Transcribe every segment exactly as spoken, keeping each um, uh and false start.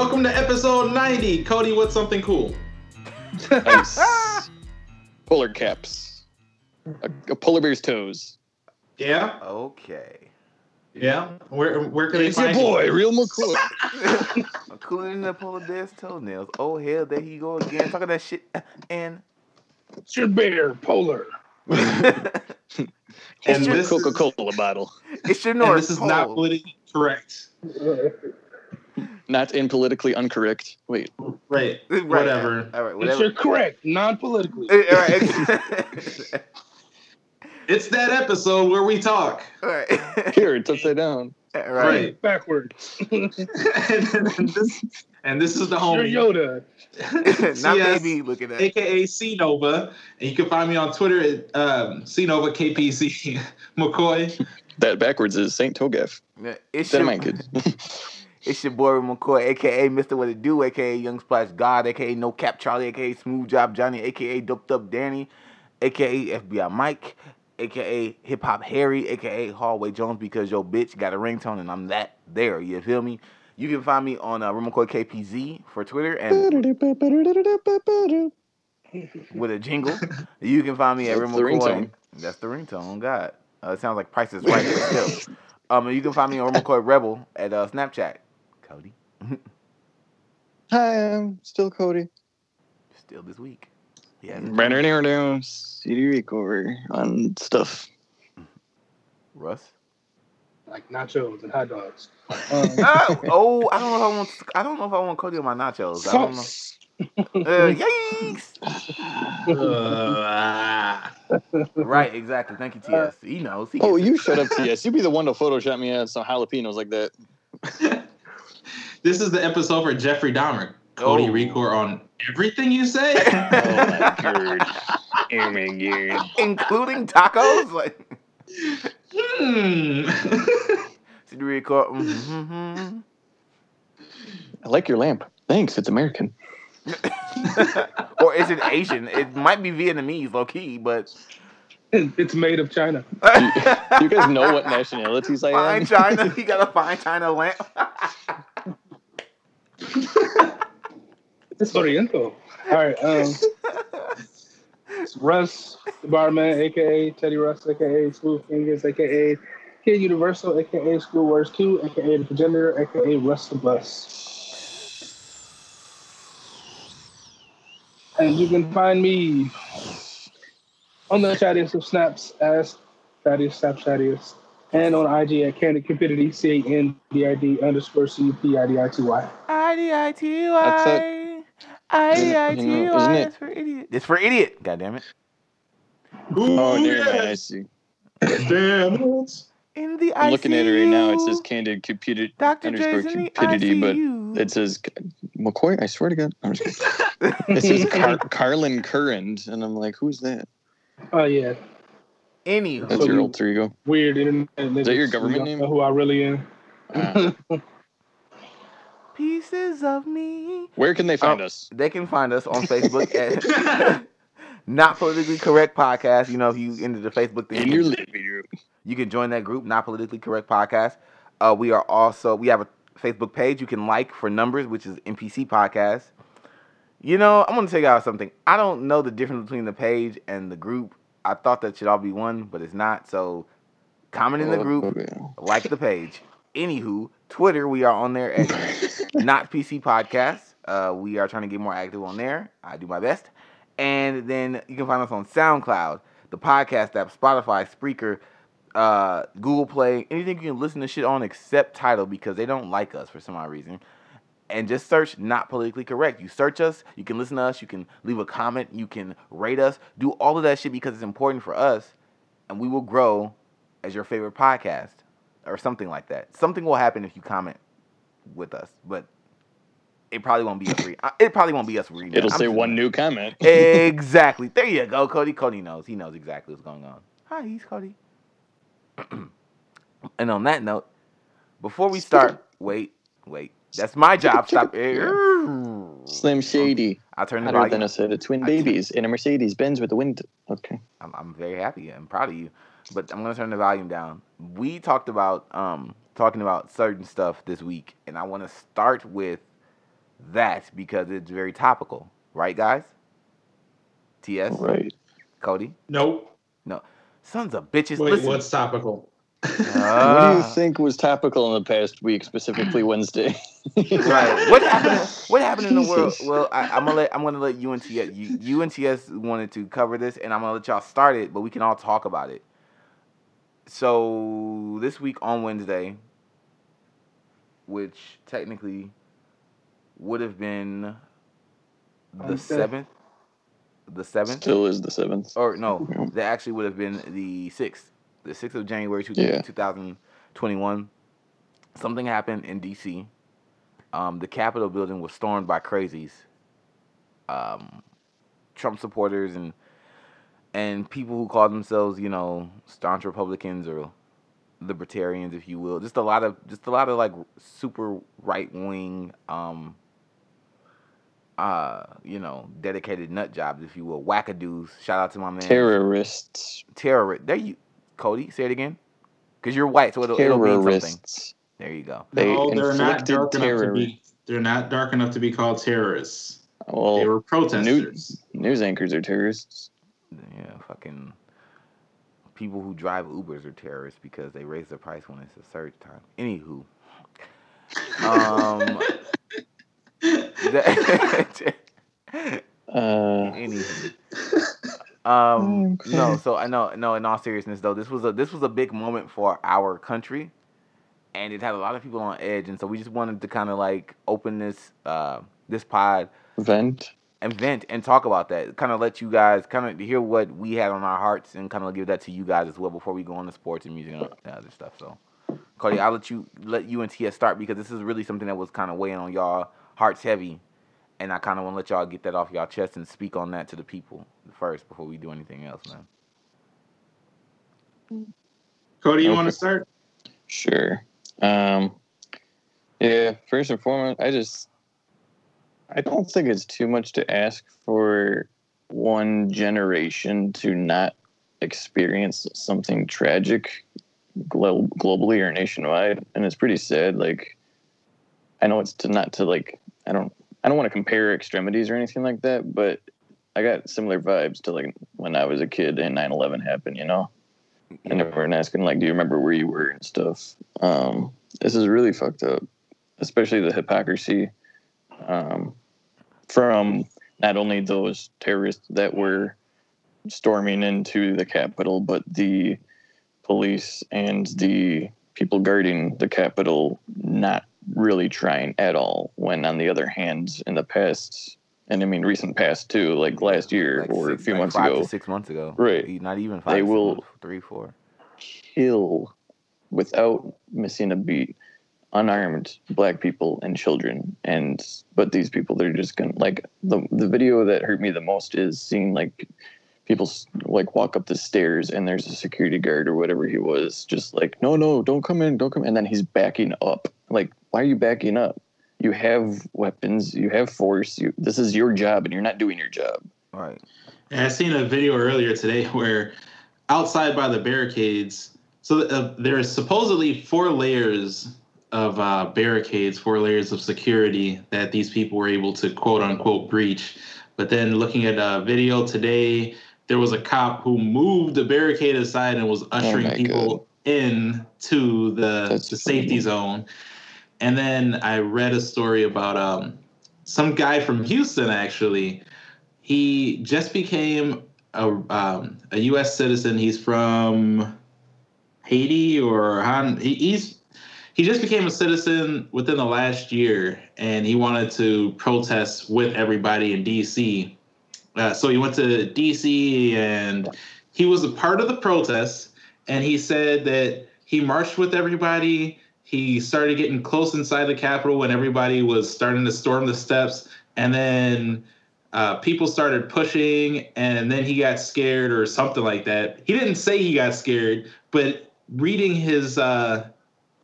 Welcome to episode ninety. Cody, what's something cool? Nice. Polar caps. A, a polar bear's toes. Yeah. Okay. Yeah. Where where can it's they find you? It's your boy, Real McCool. McCool in the polar bear's toenails. Oh, hell, there he go again. Talking that shit. And it's your bear, polar. And your Coca-Cola bottle. It's your North. And this is Pole. Not politically correct. Not in politically uncorrect. Wait. Right. right. Whatever. All right. Whatever. It's your correct, non-politically. All right. It's that episode where we talk. All right. Here, it's upside down. All right. right. Backwards. and, and, this, and this is the home. You're Yoda. Not C S, baby looking at. A K A C-Nova. And you can find me on Twitter at um, C-Nova K P C McCoy. That backwards is Saint Togaf. It's that ain't good. It's your boy McCoy, a k a. Mister What It Do, a k a. Young Splash God, a k a. No Cap Charlie, a k a. Smooth Job Johnny, a k a. Doped Up Danny, a k a. F B I Mike, a k a. Hip Hop Harry, a k a. Hallway Jones, because your bitch got a ringtone and I'm that there, you feel me? You can find me on uh, McCoy K P Z for Twitter and with a jingle. You can find me at McCoy. That's the ringtone, God. Uh, it sounds like Price is Right. Still. Um, you can find me on McCoy Rebel at uh, Snapchat. Cody. Hi, I'm still Cody. Still this week. Yeah. Brenner near down C D Recover on stuff. Russ? Like nachos and hot dogs. Um, uh, oh, I don't know if I want I don't know if I want Cody on my nachos. I don't know. Uh, yikes! uh, right, exactly. Thank you, T S. Uh, he knows. He oh, you shut up, T S. You be the one to Photoshop me at some jalapenos like that. This is the episode for Jeffrey Dahmer. Cody oh. Record on everything you say. Oh my god! Oh my god! Including tacos, like. Hmm. Did we record? Mm-hmm. I like your lamp. Thanks. It's American. Or is it Asian? It might be Vietnamese, low key, but it's made of China. Do you, do you guys know what nationalities I am? Fine China. He got a fine China lamp. It's Oriental. All right. Um, it's Russ, the barman, a k a. Teddy Russ, a k a. Smooth Fingers, a k a. Kid Universal, a k a. School Wars two, a k a. The Progenitor, a k a. Russ the Bus. And you can find me on the chattiest of snaps as Chattiest Snaps Chattiest. And on I G at Candid Cupidity, C A N D I D underscore C U P I D I T Y. I D I T Y. That's it. I D I T Y is for idiot. It's for idiot. God damn it. Ooh, oh, never mind. I see. Damn it. In the I C U. I'm looking at it right now. It says Candid Cupidity underscore Cupidity, but it says McCoy. I swear to God. I'm just kidding. It says Car- Carlin Current, and I'm like, who's that? Oh, yeah. Anywho. That's your alter ego. Weird internet. Is that your government name? I don't know who I really am. Uh, Pieces of me. Where can they find oh, us? They can find us on Facebook at Not Politically Correct Podcast. You know, if you into the Facebook thing, in your living room, you can join that group, Not Politically Correct Podcast. Uh, we are also we have a Facebook page you can like for numbers, which is N P C Podcast. You know, I'm gonna tell y'all something. I don't know the difference between the page and the group. I thought that should all be one, but it's not. So, comment in the group, like the page. Anywho, Twitter, we are on there at NotPC Podcast. Uh, we are trying to get more active on there. I do my best. And then you can find us on SoundCloud, the podcast app, Spotify, Spreaker, uh, Google Play, anything you can listen to shit on except Tidal because they don't like us for some odd reason. And just search Not Politically Correct. You search us, you can listen to us, you can leave a comment, you can rate us. Do all of that shit because it's important for us, and we will grow as your favorite podcast or something like that. Something will happen if you comment with us, but it probably won't be us reading. It probably won't be us reading. It'll I'm say one new comment. Exactly. There you go, Cody. Cody knows. He knows exactly what's going on. Hi, he's Cody. And on that note, before we start, wait, wait. That's my job. Stop it. Slim Shady. I turned the volume. I said the twin babies in a Mercedes Benz with the wind. Okay. I'm, I'm very happy. I'm proud of you. But I'm gonna turn the volume down. We talked about um talking about certain stuff this week, and I want to start with That's because it's very topical. Right, guys? T S? Right. Cody? Nope. No. Sons of bitches. Wait, listen. What's topical? Uh, what do you think was topical in the past week, specifically Wednesday? Right. What happened? What happened in the world? Well, I, I'm gonna let I'm gonna let you and T S you, you and T S wanted to cover this, and I'm gonna let y'all start it, but we can all talk about it. So this week on Wednesday, which technically would have been the seventh, the seventh still is the seventh, or no, that actually would have been the sixth. The sixth of January, two thousand twenty-one, yeah. Something happened in D C Um, the Capitol building was stormed by crazies, um, Trump supporters, and and people who call themselves, you know, staunch Republicans or libertarians, if you will. Just a lot of just a lot of like super right wing, um, uh, you know, dedicated nut jobs, if you will, wackadoos. Shout out to my man. Terrorists. Terrorist. There you. Cody, say it again, because you're white, so it'll, it'll mean something. There you go. They no, they're not dark terror. enough to be. They're not dark enough to be called terrorists. Well, they were protesters. News, news anchors are terrorists. Yeah, fucking people who drive Ubers are terrorists because they raise the price when it's a surge time. Anywho, um, that, uh, anywho. Um, no, so I know, no, in all seriousness though, this was a, this was a big moment for our country, and it had a lot of people on edge. And so we just wanted to kind of like open this, uh, this pod vent and vent and talk about that, kind of let you guys kind of hear what we had on our hearts and kind of give that to you guys as well, before we go on to sports and music and other stuff. So Cody, I'll let you, let you and T S start, because this is really something that was kind of weighing on y'all hearts heavy. And I kind of want to let y'all get that off y'all chest and speak on that to the people first before we do anything else, man. Cody, you okay. want to start? Sure. Um, yeah, first and foremost, I just... I don't think it's too much to ask for one generation to not experience something tragic glo- globally or nationwide. And it's pretty sad. Like, I know it's to not to, like... I don't... I don't want to compare extremities or anything like that, but I got similar vibes to like when I was a kid and nine eleven happened, you know? And everyone asking like, do you remember where you were and stuff? Um, this is really fucked up, especially the hypocrisy um, from not only those terrorists that were storming into the Capitol, but the police and the people guarding the Capitol not really trying at all, when on the other hand in the past, and I mean recent past too, like last year like or six, a few like months five ago to six months ago right not even five they will months, three four kill without missing a beat unarmed black people and children. And but these people, they're just gonna like the the video that hurt me the most is seeing like people like walk up the stairs and there's a security guard or whatever he was just like, no, no, don't come in, don't come in. And then he's backing up. Like, why are you backing up? You have weapons, you have force. You, this is your job and you're not doing your job. All right. And I seen a video earlier today where outside by the barricades, so uh, there's supposedly four layers of uh, barricades, four layers of security that these people were able to quote unquote breach. But then looking at a video today, there was a cop who moved the barricade aside and was ushering oh people God. in to the, the safety zone. And then I read a story about um, some guy from Houston, actually. He just became a, um, a U S citizen. He's from Haiti or Han- he, he's he just became a citizen within the last year, and he wanted to protest with everybody in D C Uh, so he went to D C and he was a part of the protest, and he said that he marched with everybody. He started getting close inside the Capitol when everybody was starting to storm the steps, and then uh, people started pushing, and then he got scared or something like that. He didn't say he got scared, but reading his uh,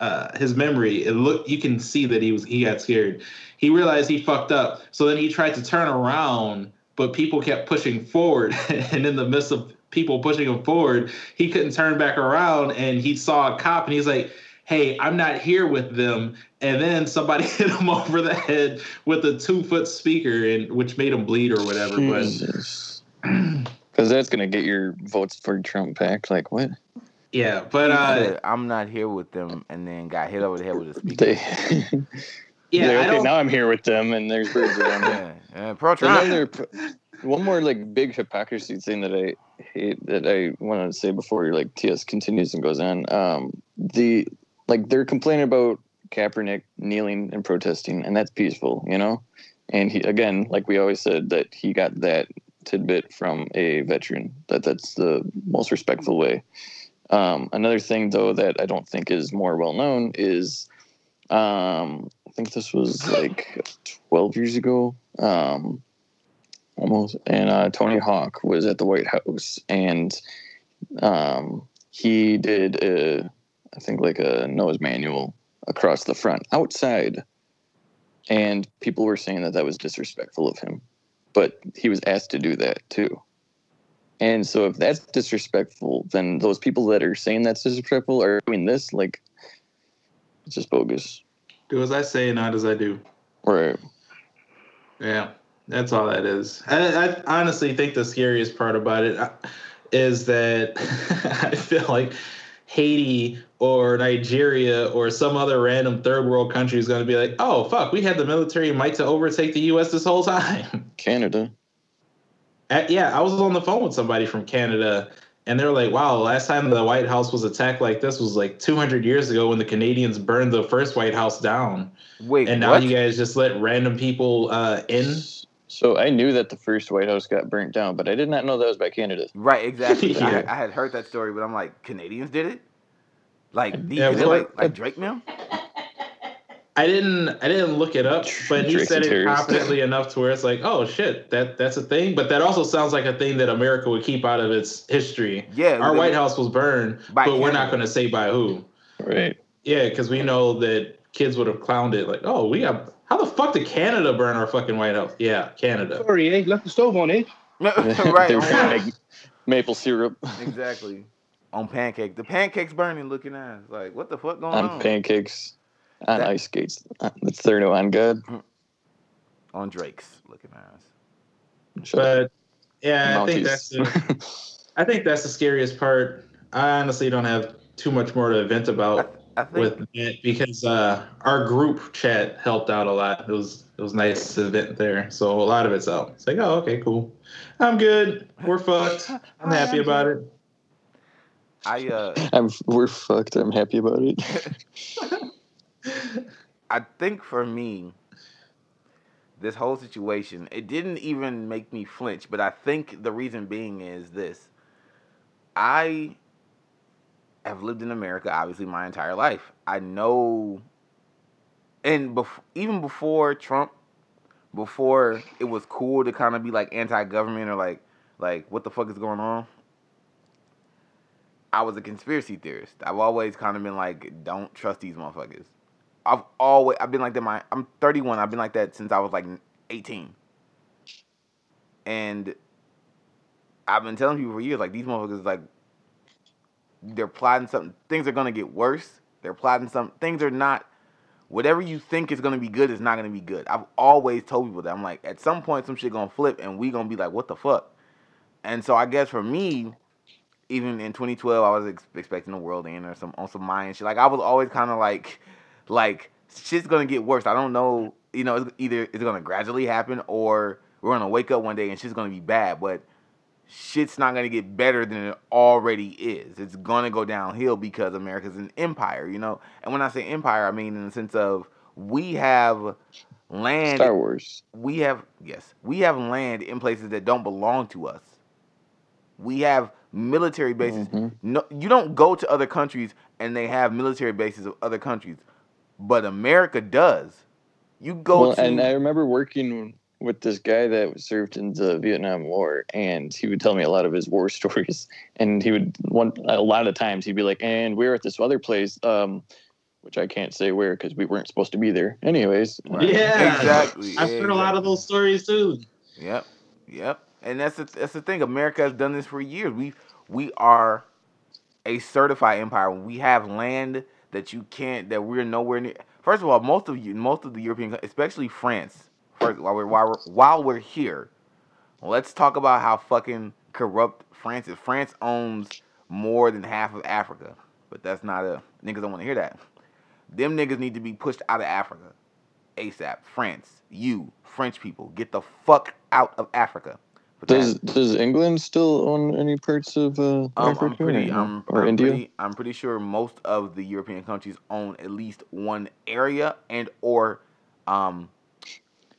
uh, his memory, it look you can see that he was he got scared. He realized he fucked up, so then he tried to turn around. But people kept pushing forward, and in the midst of people pushing him forward, he couldn't turn back around, and he saw a cop, and he's like, hey, I'm not here with them. And then somebody hit him over the head with a two-foot speaker, and which made him bleed or whatever. Jesus. But because that's going to get your votes for Trump back. Like, what? Yeah, but... Uh, I'm not here with them, and then got hit over the head with a speaker. They, yeah, okay, I don't, now I'm here with them, and there's birds around yeah, yeah, pro-Trump. One more, like, big hypocrisy thing that I hate that I wanted to say before, like, T S continues and goes on. Um, the like, they're complaining about Kaepernick kneeling and protesting, and that's peaceful, you know? And, he again, like we always said, that he got that tidbit from a veteran, that that's the most respectful way. Um, another thing, though, that I don't think is more well-known is, um, I think this was, like, twelve years ago, um... almost, and uh, Tony Hawk was at the White House, and um, he did, a, I think, like a Noah's Manual across the front outside, and people were saying that that was disrespectful of him, but he was asked to do that too. And so, if that's disrespectful, then those people that are saying that's disrespectful are doing this. Like, it's just bogus. Do as I say, not as I do. Right. Yeah. That's all that is. I, I honestly think the scariest part about it is that I feel like Haiti or Nigeria or some other random third world country is going to be like, oh, fuck, we had the military might to overtake the U S this whole time. Canada. At, yeah, I was on the phone with somebody from Canada, and they're like, wow, last time the White House was attacked like this was like two hundred years ago when the Canadians burned the first White House down. Wait, and now what? You guys just let random people uh, in? So I knew that the first White House got burnt down, but I did not know that was by Canada. Right, exactly. yeah. I, I had heard that story, but I'm like, Canadians did it? Like, the, yeah, well, like, like Drake now? I didn't I didn't look it up, but he Drake said it confidently enough to where it's like, oh, shit, that that's a thing. But that also sounds like a thing that America would keep out of its history. Yeah, our White House was burned, but Canada. We're not going to say by who. Right. Yeah, because we know that kids would have clowned it. Like, oh, we got... How the fuck did Canada burn our fucking White House? Yeah, Canada. Sorry, eh? Left the stove on, eh? right. on maple syrup. Exactly. On pancake. The pancake's burning looking ass. Like, what the fuck going on? On pancakes. On that, ice skates. That's their new on good. On Drake's looking ass. But, yeah, I think, that's the, I think that's the scariest part. I honestly don't have too much more to vent about. I think with it because uh, our group chat helped out a lot. It was it was nice to vent there. So a lot of it's out. It's like, oh, okay, cool. I'm good. We're fucked. I'm happy about it. I uh, I'm we're fucked. I'm happy about it. I think for me, this whole situation, it didn't even make me flinch. But I think the reason being is this: I. I've lived in America, obviously, my entire life. I know, and bef- even before Trump, before it was cool to kind of be, like, anti-government or, like, like what the fuck is going on, I was a conspiracy theorist. I've always kind of been like, don't trust these motherfuckers. I've always, I've been like that, my, I'm thirty-one, I've been like that since I was, like, eighteen. And I've been telling people for years, like, these motherfuckers, like, they're plotting something. Things are going to get worse. They're plotting something. Things are not... Whatever you think is going to be good is not going to be good. I've always told people that. I'm like, at some point, some shit going to flip, and we going to be like, what the fuck? And so I guess for me, even in twenty twelve, I was ex- expecting the world to end or some, on some Mayan shit. Like, I was always kind of like, like, shit's going to get worse. I don't know. You know, it's either it's going to gradually happen, or we're going to wake up one day and shit's going to be bad, but... Shit's not going to get better than it already is. It's going to go downhill because America's an empire, you know? And when I say empire, I mean in the sense of we have land... Star Wars. We have... Yes. We have land in places that don't belong to us. We have military bases. Mm-hmm. No, you don't go to other countries and they have military bases of other countries. But America does. You go well, to... And I remember working... with this guy that served in the Vietnam War, and he would tell me a lot of his war stories. And he would, one a lot of times, he'd be like, and we were at this other place, um, which I can't say where because we weren't supposed to be there. Anyways. Right. Yeah, exactly. I've heard yeah, a lot of those stories too. Yep, yep. And that's the, that's the thing. America has done this for years. We we are a certified empire. We have land that you can't, that we're nowhere near. First of all, most of you, most of the European, especially France, first, while we're while we're while we're here, let's talk about how fucking corrupt France is. France owns more than half of Africa, but that's not a niggas don't want to hear that. Them niggas need to be pushed out of Africa, ASAP. France, you French people, get the fuck out of Africa. But does that, does England still own any parts of uh, um, Africa I'm pretty, or, I'm, or I'm India? Pretty, I'm pretty sure most of the European countries own at least one area and or um,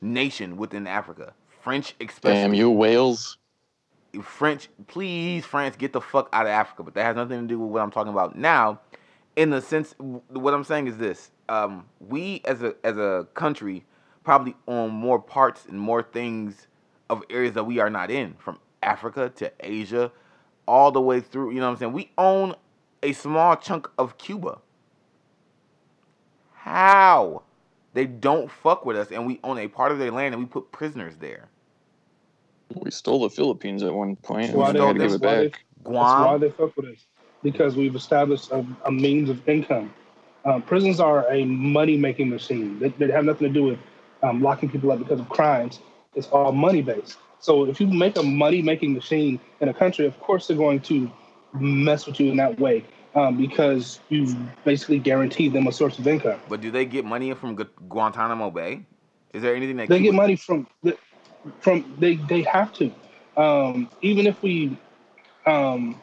nation within Africa. French, especially. Damn you, Wales. French, please, France, get the fuck out of Africa. But that has nothing to do with what I'm talking about now. In the sense, what I'm saying is this: um, we as a as a country probably own more parts and more things of areas that we are not in, from Africa to Asia, all the way through. You know what I'm saying? We own a small chunk of Cuba. How? They don't fuck with us, and we own a part of their land, and we put prisoners there. We stole the Philippines at one point. Why they, give it back. They, Guam. That's why they fuck with us. Because we've established a, a means of income. Um, prisons are a money-making machine. They, they have nothing to do with um, locking people up because of crimes. It's all money-based. So if you make a money-making machine in a country, of course they're going to mess with you in that way um, because you've basically guaranteed them a source of income. But do they get money from Gu- Guantanamo Bay? Is there anything that they get money from? The, from they, they have to. Um, even if we um,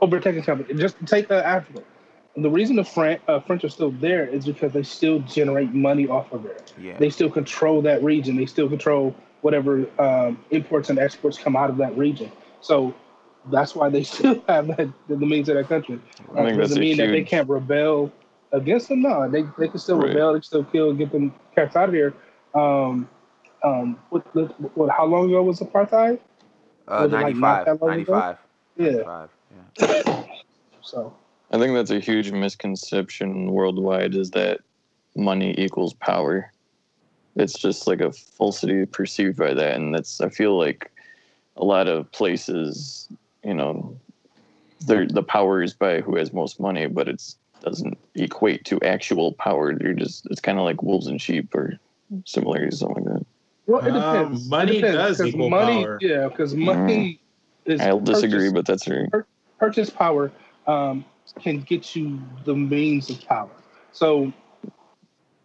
overtake a company, just take uh, Africa. The reason the Fran- uh, French are still there is because they still generate money off of it. Yeah. They still control that region. They still control whatever um, imports and exports come out of that region. So that's why they still have that, the means of that country. Uh, I think does it mean huge... that they can't rebel against them? No, they they can still right. rebel. They can still kill, get them cats out of here. Um, um, what, what? How long ago was apartheid? Uh, was ninety-five. Like ninety-five. Yeah. ninety-five. Yeah. So. I think that's a huge misconception worldwide, is that money equals power. It's just like a falsity perceived by that. And that's, I feel like a lot of places, you know, the power is by who has most money, but it doesn't equate to actual power. You're just, it's kind of like wolves and sheep or similar, something like that. Well, it depends. Um, money it depends, does equal money, power. Yeah, because money mm. is. I'll purchase, disagree, but that's right. Purchase power. Um, can get you the means of power. So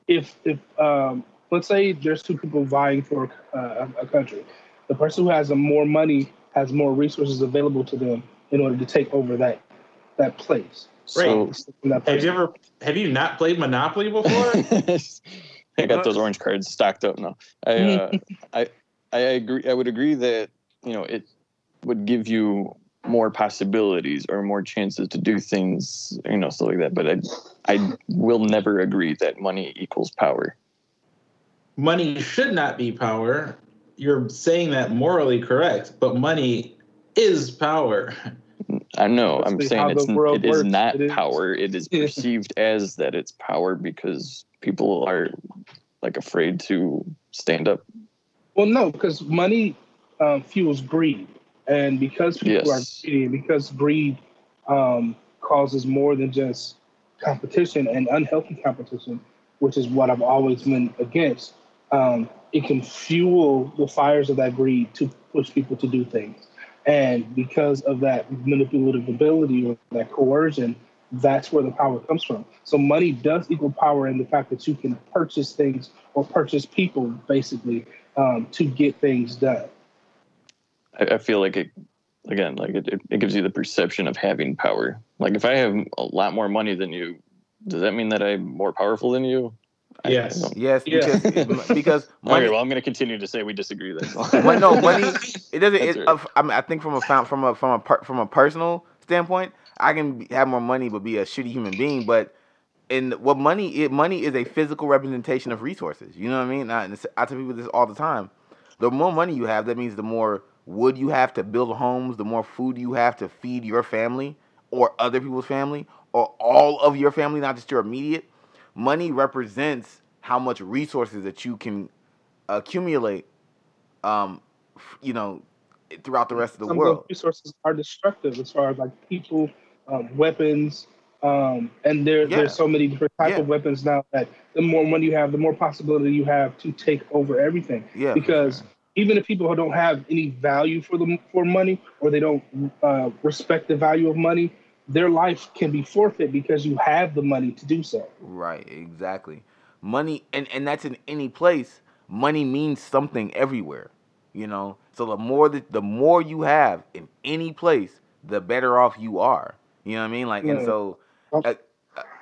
if, if um, let's say there's two people vying for uh, a country, the person who has more money has more resources available to them in order to take over that that place. Right. So, that place. Have you ever, have you not played Monopoly before? I got those orange cards stocked up now. I, uh, I, I agree. I would agree that, you know, it would give you more possibilities or more chances to do things, you know, stuff like that. But I, I will never agree that money equals power. Money should not be power. You're saying that morally correct, but money is power. I know. I'm saying it's, it is not power. It is perceived as that it's power because people are like afraid to stand up. Well, no, because money uh, fuels greed. And because people yes. are greedy, because greed um, causes more than just competition and unhealthy competition, which is what I've always been against, um, it can fuel the fires of that greed to push people to do things. And because of that manipulative ability or that coercion, that's where the power comes from. So money does equal power in the fact that you can purchase things or purchase people, basically, um, to get things done. I feel like it, again, like it, it gives you the perception of having power. Like if I have a lot more money than you, does that mean that I'm more powerful than you? Yes. Yes. Because, because money. Okay, well, I'm going to continue to say we disagree. That's all. But no, money. It doesn't. It, right. I mean, I think from a from a from a from a personal standpoint, I can have more money but be a shitty human being. But in what money, it money is a physical representation of resources. You know what I mean? I, I tell people this all the time. The more money you have, that means the more wood you have to build homes, the more food you have to feed your family or other people's family or all of your family, not just your immediate. Money represents how much resources that you can accumulate, um, you know, throughout the rest of the Some world. Of those resources are destructive as far as like people, um, weapons, Um, and there, yeah. there's so many different types yeah. of weapons now that the more money you have, the more possibility you have to take over everything. Yeah. Because even if people who don't have any value for them for money, or they don't uh, respect the value of money, their life can be forfeit because you have the money to do so. Right, exactly. Money, and, and that's in any place. Money means something everywhere, you know. So the more that the more you have in any place, the better off you are. You know what I mean? Like, yeah. and so uh,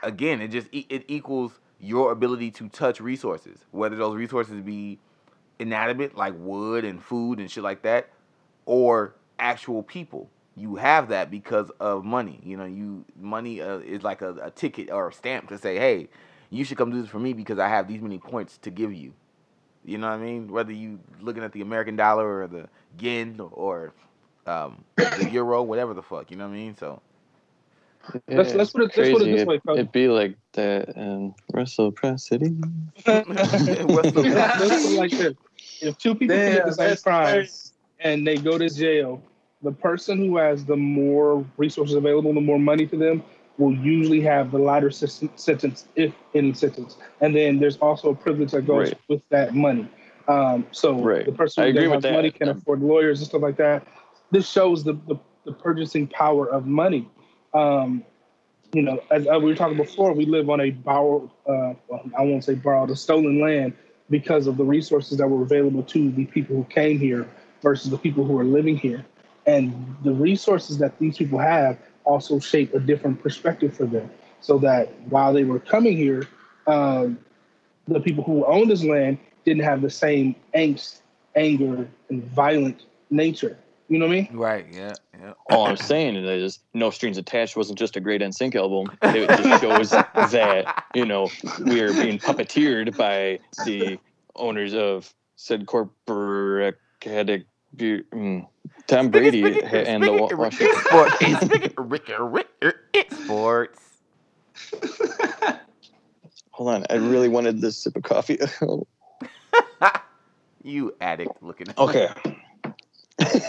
again, it just it equals your ability to touch resources, whether those resources be inanimate like wood and food and shit like that, or actual people. You have that because of money. You know, you money uh, is like a, a ticket or a stamp to say, hey, you should come do this for me because I have these many points to give you. You know what I mean? Whether you looking at the American dollar or the yen or um, the euro, whatever the fuck. You know what I mean? So yeah, let's let's put it, let's put it this way, Coach. It'd be like that in reciprocity. What's the like this? If two people commit the same crime and they go to jail, the person who has the more resources available, the more money to them, will usually have the lighter sentence, if any sentence. And then there's also a privilege that goes right. with that money. Um, so right. the person who doesn't have that. money can um, afford lawyers and stuff like that. This shows the, the, the purchasing power of money. Um, you know, as we were talking before, we live on a borrowed, uh, I won't say borrowed, a stolen land because of the resources that were available to the people who came here versus the people who are living here. And the resources that these people have also shape a different perspective for them, so that while they were coming here, um, the people who owned this land didn't have the same angst, anger, and violent nature. You know what I mean? Right, yeah, yeah. All I'm saying is No Strings Attached wasn't just a Great NSYNC album. It just shows that, you know, we are being puppeteered by the owners of said corporate... Tom Brady spigot, spigot, and spigot, the Washington sports. It's sports. Hold on, I really wanted this sip of coffee. You addict, looking. At okay.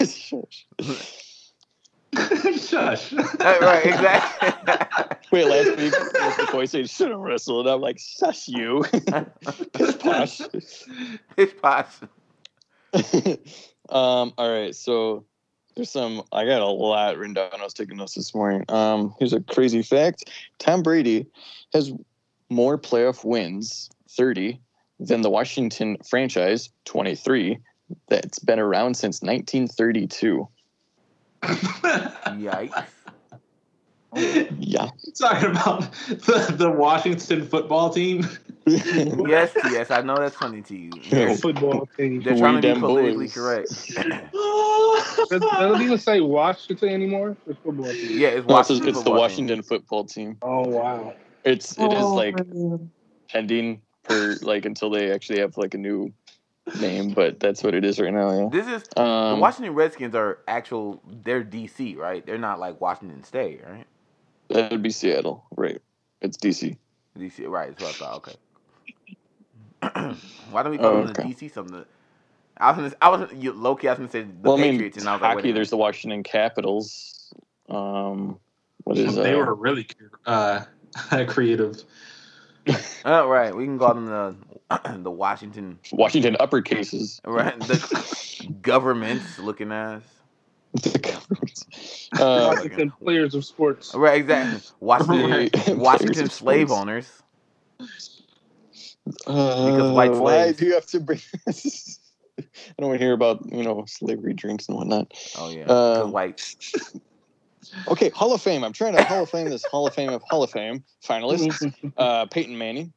Shush. Shush. Right, right, exactly. Wait, last week the boy said should have wrestled, and I'm like, shush you. Piss posh. Piss posh. Um, all right, so there's some, I got a lot written down. I was taking notes this morning. Um, here's a crazy fact. Tom Brady has more playoff wins, thirty, than the Washington franchise, twenty-three, that's been around since nineteen thirty-two. Yikes. Yeah. Talking about the, the Washington football team. yes, yes, I know that's funny to you. They're, football team. They're trying we to be politically boys. Correct. Does not even say Washington anymore? It's football team. Yeah, it's Washington. No, it's, it's the Washington team. Football team. Oh wow! It's it oh, is like man. Pending for like until they actually have like a new name, but that's what it is right now. Yeah. This is um, the Washington Redskins are actual. They're D C, right? They're not like Washington State, right? That would be Seattle, right? It's D C. D C, right? That's what I thought. Okay. Why don't we call oh, them the okay. D C something? I was gonna, I was you, low-key, I was gonna say the well, Patriots, I mean, and I was hockey, like, hockey. There's the Washington Capitals. Um, what is that? They uh, were really uh, creative. All right, we can call them the the Washington Washington uppercases. Right, the government's looking ass. The government's uh, Washington players of sports. Right, exactly. Washington the, Washington slave owners. Because white slaves. Why do you have to bring this? I don't want to hear about, you know, slavery drinks and whatnot. Oh, yeah. Uh, white. Okay, Hall of Fame. I'm trying to Hall of Fame this Hall of Fame of Hall of Fame finalists. Uh, Peyton Manning,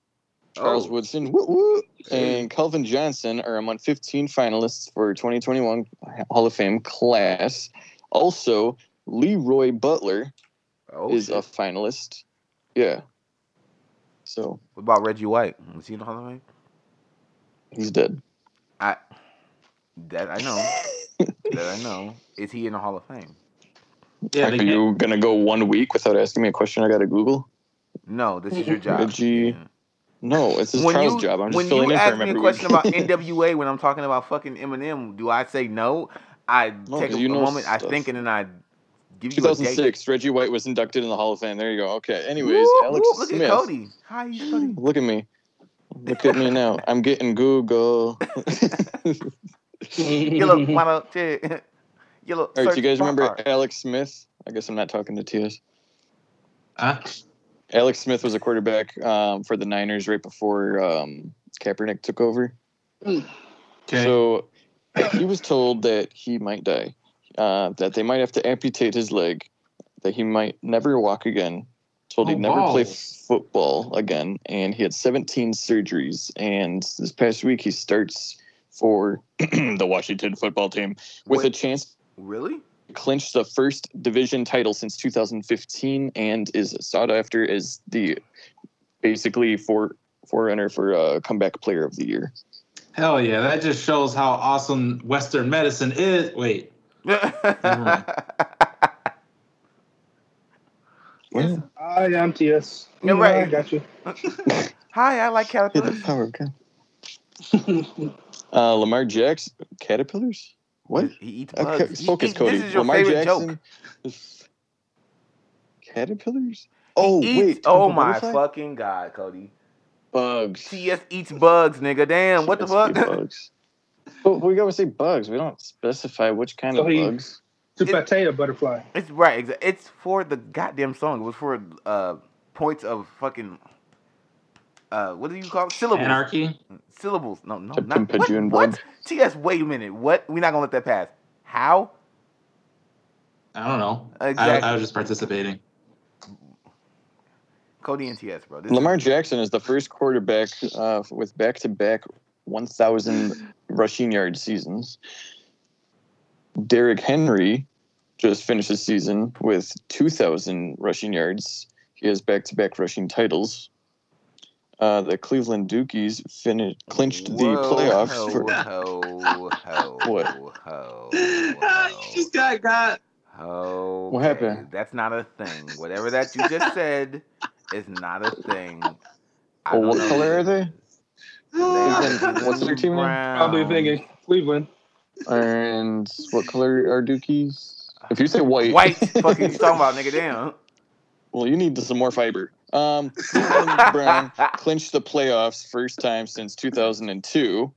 Charles oh. Woodson, woo, woo, and Calvin Johnson are among fifteen finalists for twenty twenty-one Hall of Fame class. Also, Leroy Butler oh, is shit. a finalist. Yeah. So what about Reggie White? Was he in the Hall of Fame? He's dead. I that I know. that I know. Is he in the Hall of Fame? Yeah, like, are you going to go one week without asking me a question I got to Google? No, this is your job. Reggie, no, it's his Charles' job. I'm just filling in for him every week. When you ask me a question about N W A when I'm talking about fucking Eminem, do I say no? I no, take a moment, stuff. I think, and then I give you two thousand six, Reggie White was inducted in the Hall of Fame. There you go. Okay. Anyways, woo, Alex woo, look Smith. Look at Cody. Hi, Cody. Look at me. Look at me now. I'm getting Google. Yellow, wanna, yellow, all right, do you guys remember art. Alex Smith? I guess I'm not talking to T S. Huh? Alex Smith was a quarterback um, for the Niners right before um, Kaepernick took over. Okay. So he was told that he might die, uh, that they might have to amputate his leg, that he might never walk again, told oh, he'd never wow. play football again, and he had seventeen surgeries. And this past week he starts for the Washington football team with Wait, a chance really? to clinch the first division title since two thousand fifteen and is sought after as the basically for, forerunner for uh, comeback player of the year. Hell yeah, that just shows how awesome Western medicine is. Wait. Yes. Hi, I'm T S. You're yeah, right. I got you. Hi, I like caterpillars. Power, okay. uh, Lamar Jackson. Caterpillars? What? He eats bugs. Okay, focus, he, Cody. This is your Lamar favorite Jackson. Joke. Caterpillars? Oh, he wait. Eats, oh, my butterfly? Fucking God, Cody. Bugs. T S eats bugs, nigga. Damn, what the fuck? Bugs. But we always say bugs. We don't specify which kind so of bugs. It's a potato butterfly. It's right. It's for the goddamn song. It was for uh, points of fucking. Uh, what do you call it? Syllables? Anarchy? Syllables. No, no, Tip not what? What? T S, wait a minute. What? We're not gonna let that pass. How? I don't know. Exactly. I, I was just participating. Cody and T S, bro. This Lamar is- Jackson is the first quarterback uh, with back-to-back one thousand rushing yard seasons. Derrick Henry just finished the season with two thousand rushing yards. He has back-to-back rushing titles. Uh, the Cleveland Dukies fin- clinched the whoa, playoffs. Ho, for- ho, ho, what? Ho, ho, ho. You just got got. Oh, okay. What happened? That's not a thing. Whatever that you just said is not a thing. I well, what know. Color are they? Cleveland. What's their team name? Probably thinking Cleveland. And what color are Dukies? If you say white. White. Fuck are you talking about, nigga? Damn. Well, you need some more fiber. Um, Cleveland Brown clinched the playoffs first time since two thousand two.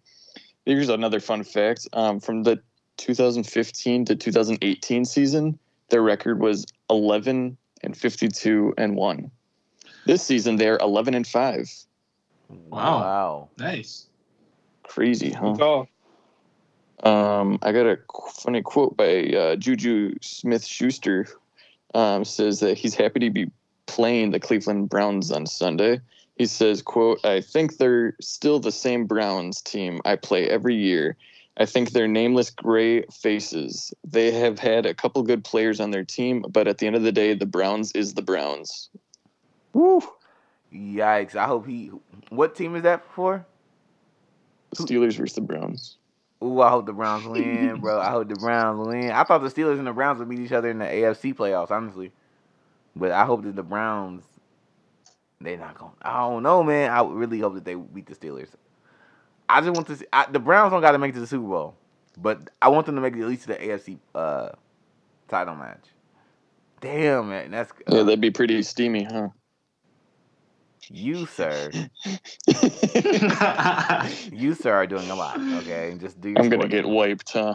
Here's another fun fact. Um, from the two thousand fifteen to two thousand eighteen season, their record was eleven and fifty-two and one. This season, they're eleven and five. Wow. Wow. Nice. Crazy, huh? Oh. Um, I got a funny quote by uh, Juju Smith-Schuster. Um, says that he's happy to be playing the Cleveland Browns on Sunday. He says, quote, "I think they're still the same Browns team I play every year. I think they're nameless gray faces. They have had a couple good players on their team, but at the end of the day, the Browns is the Browns." Woo! Yikes! I hope he. What team is that for? The Steelers versus the Browns. Ooh! I hope the Browns win, bro. I hope the Browns win. I thought the Steelers and the Browns would meet each other in the A F C playoffs, honestly. But I hope that the Browns. They're not going. I don't know, man. I really hope that they beat the Steelers. I just want to see I, the Browns don't got to make it to the Super Bowl, but I want them to make it at least to the A F C uh, title match. Damn, man, that's uh, yeah, that'd be pretty steamy, huh? You sir, you sir are doing a lot. Okay, just do. Your I'm gonna get wiped, huh?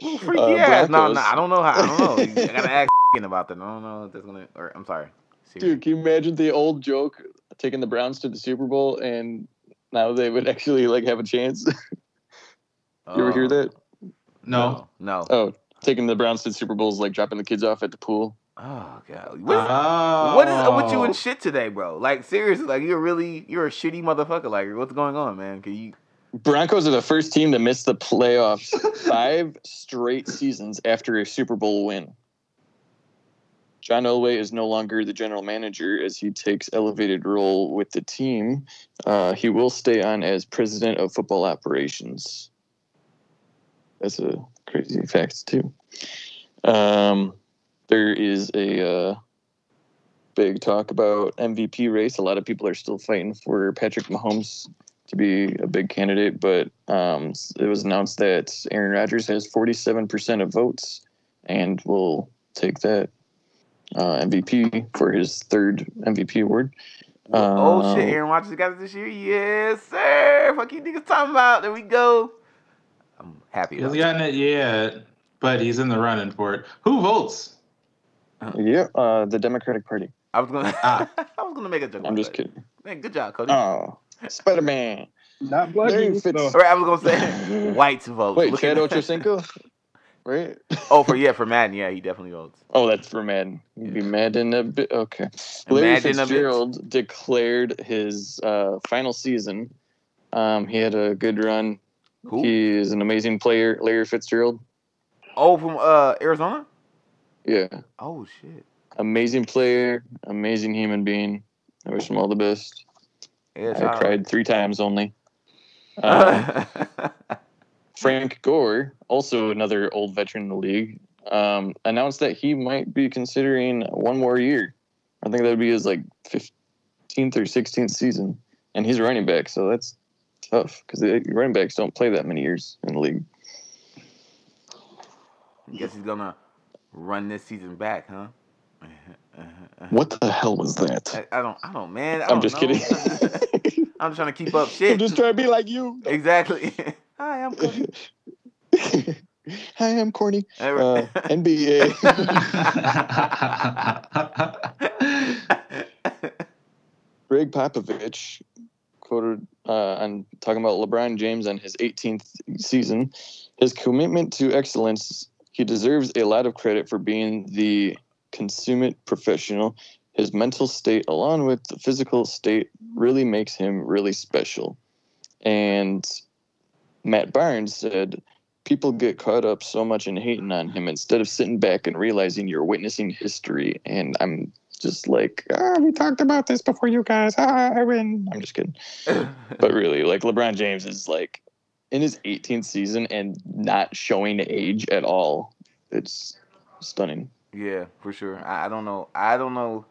Well, freaky uh, ass. No, no, I don't know how. I don't know. I gotta ask about that. I don't know if that's gonna. Or I'm sorry, seriously. Dude. Can you imagine the old joke taking the Browns to the Super Bowl and now they would actually, like, have a chance. You uh, ever hear that? No. No. Oh, taking the Browns to the Super Bowl is like dropping the kids off at the pool. Oh, God. What is, oh. What is up with you and shit today, bro? Like, seriously, like, you're really, you're a shitty motherfucker. Like, what's going on, man? Can you? Broncos are the first team to miss the playoffs five straight seasons after a Super Bowl win. John Elway is no longer the general manager as he takes elevated role with the team. Uh, he will stay on as president of football operations. That's a crazy fact, too. Um, there is a uh, big talk about M V P race. A lot of people are still fighting for Patrick Mahomes to be a big candidate, but um, it was announced that Aaron Rodgers has forty-seven percent of votes. and we'll take that uh, M V P for his third M V P award. Um, oh, shit, Aaron Rodgers got it this year? Yes, sir. Fuck you niggas talking about. There we go. I'm happy about it. He hasn't gotten it yet, but he's in the running for it. Who votes? Yeah, uh, the Democratic Party. I was going ah. I was gonna make a joke. I'm just kidding. Man, good job, Cody. Oh, Spider-Man. Not black people. No. Right, I was gonna say whites vote. Wait, Chad Ochocinco? Right? Oh, for yeah, for Madden, yeah, he definitely votes. Oh, that's for Madden. He'd yeah. be Madden a bit. Okay. Larry Fitzgerald declared his uh, final season. Um, he had a good run. Cool. He is an amazing player, Larry Fitzgerald. Oh, from uh, Arizona? Yeah. Oh shit. Amazing player, amazing human being. I wish him all the best. Yes, I, I cried three times only. Uh, Frank Gore, also another old veteran in the league, um, announced that he might be considering one more year. I think that would be his like fifteenth or sixteenth season, and he's a running back, so that's tough because running backs don't play that many years in the league. I guess he's gonna run this season back, huh? What the hell was that? I, I don't, I don't, man. I I'm don't just know. kidding. I'm trying to keep up shit. I'm just trying to be like you. Exactly. Hi, I'm Corny. Hi, I'm Corny. Uh, N B A. Greg Popovich quoted uh, on talking about LeBron James on his eighteenth season. His commitment to excellence. He deserves a lot of credit for being the consummate professional. His mental state, along with the physical state, really makes him really special. And Matt Barnes said, people get caught up so much in hating on him instead of sitting back and realizing you're witnessing history. And I'm just like, oh, we talked about this before you guys. Ah, I win. I'm just kidding. But really, like, LeBron James is, like, in his eighteenth season and not showing age at all. It's stunning. Yeah, for sure. I don't know. I don't know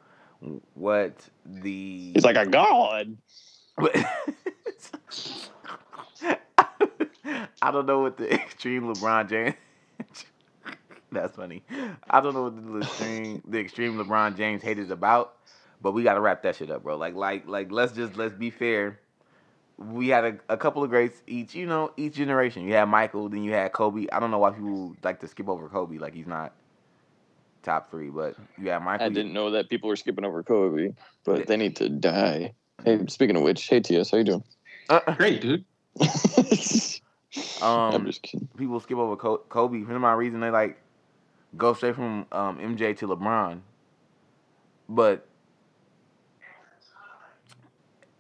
what the. He's like a god. I don't know what the extreme LeBron James. That's funny. I don't know what the extreme, the extreme LeBron James hate is about, but we gotta wrap that shit up, bro. Like, like, like. Let's just let's be fair. We had a, a couple of greats each. You know, each generation. You had Michael, then you had Kobe. I don't know why people like to skip over Kobe. Like he's not top three, but yeah, Michael. I didn't know that people were skipping over Kobe, but they need to die. Hey, speaking of which, hey T S, how you doing? Uh, Great, dude. um, I'm just kidding. People skip over Kobe for my reason. They like go straight from um, M J to LeBron, but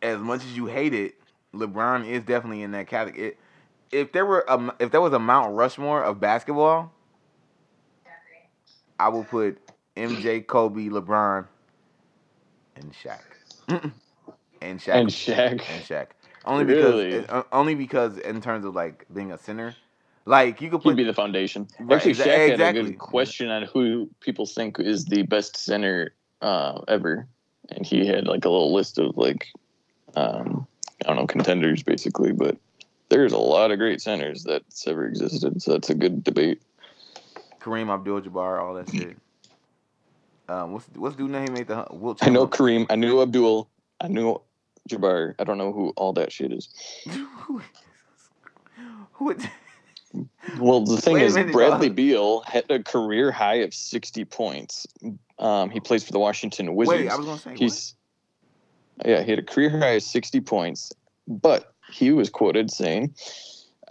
as much as you hate it, LeBron is definitely in that category. It, if there were a, if there was a Mount Rushmore of basketball, I will put M J, Kobe, LeBron, and Shaq. Mm-mm. And Shaq. And Shaq. And Shaq. Only because, really? uh, only because, in terms of like being a center, like you could put. He'd be the foundation. Right, Actually, exa- Shaq exactly. had a good question on who people think is the best center uh, ever, and he had like a little list of like, um, I don't know, contenders basically. But there's a lot of great centers that's ever existed, so that's a good debate. Kareem Abdul-Jabbar, all that shit. Um, what's what's dude name? Made the Wilt I know Kareem. I knew Abdul. I knew Jabbar. I don't know who all that shit is. who? who well, the thing is, minute, Bradley God. Beal had a career high of sixty points. Um, he plays for the Washington Wizards. Wait, I was gonna say he's. What? Yeah, he had a career high of sixty points, but he was quoted saying,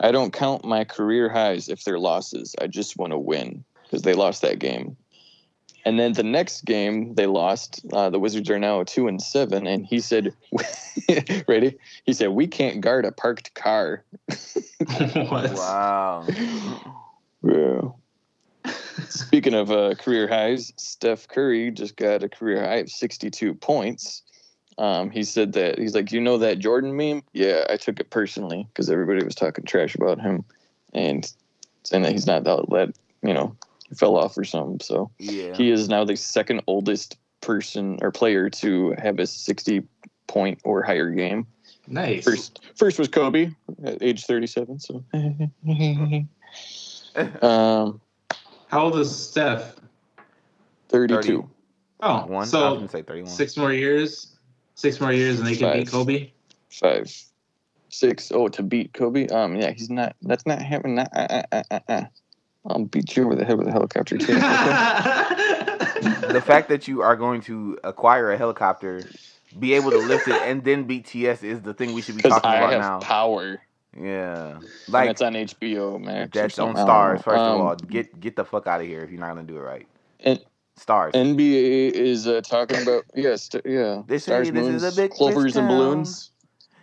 I don't count my career highs if they're losses. I just want to win because they lost that game. And then the next game they lost, uh, the Wizards are now two and seven. And he said, ready? He said, we can't guard a parked car. Wow. Yeah. Speaking of uh, career highs, Steph Curry just got a career high of sixty-two points. Um, he said that he's like, you know that Jordan meme? Yeah, I took it personally because everybody was talking trash about him and saying that he's not that, that you know, he fell off or something. So yeah. He is now the second oldest person or player to have a sixty point or higher game. Nice. First, first was Kobe at age thirty-seven. So, um, How old is Steph? thirty-two. Oh, one? So I was gonna say thirty-one. Six more years. Six more years, and they can beat Kobe. Five, six. Oh, to beat Kobe. Um, yeah, he's not. That's not happening. Not, uh, uh, uh, uh. I'll beat you over the head with a helicopter. Too. The fact that you are going to acquire a helicopter, be able to lift it, and then beat T S is the thing we should be talking I about have now. Power. Yeah, like that's on H B O, man. That's on Stars. First um, of all, get get the fuck out of here if you're not gonna do it right. And Stars. N B A is uh, talking about yes, yeah, st- yeah. This, Stars, is, this moons, is a big clovers and balloons.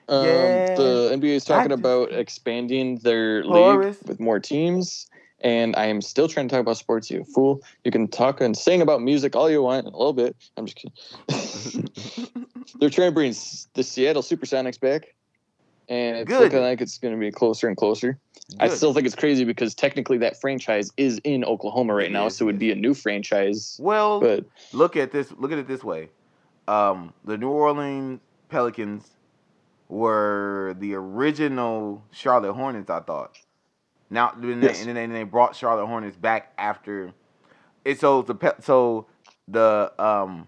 Um, yeah. The N B A is talking just, about expanding their Horace. league with more teams, and I am still trying to talk about sports. You fool! You can talk and sing about music all you want in a little bit. I'm just kidding. They're trying to bring the Seattle SuperSonics back, and it's Good. looking like it's going to be closer and closer. Good. I still think it's crazy because technically that franchise is in Oklahoma right now, so it would be a new franchise. Well, but look at this. Look at it this way: um, the New Orleans Pelicans were the original Charlotte Hornets, I thought. Now, and, yes. they, and then they brought Charlotte Hornets back after. It so the so the um,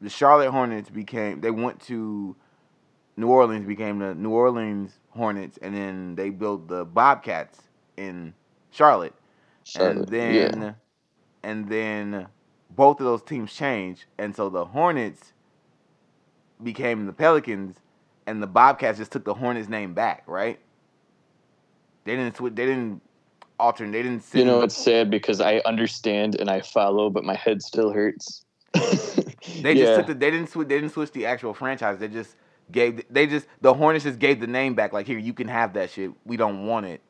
the Charlotte Hornets became. They went to New Orleans, became the New Orleans Hornets, and then they built the Bobcats in Charlotte, Charlotte and then yeah. and then both of those teams changed, and so the Hornets became the Pelicans, and the Bobcats just took the Hornets name back, right? They didn't switch. They didn't alter. They didn't. You know, it's sad because I understand and I follow, but my head still hurts. They just yeah. took the. They didn't switch. They didn't switch the actual franchise. They just. Gave they just the Hornets just gave the name back, like, here, you can have that shit, we don't want it,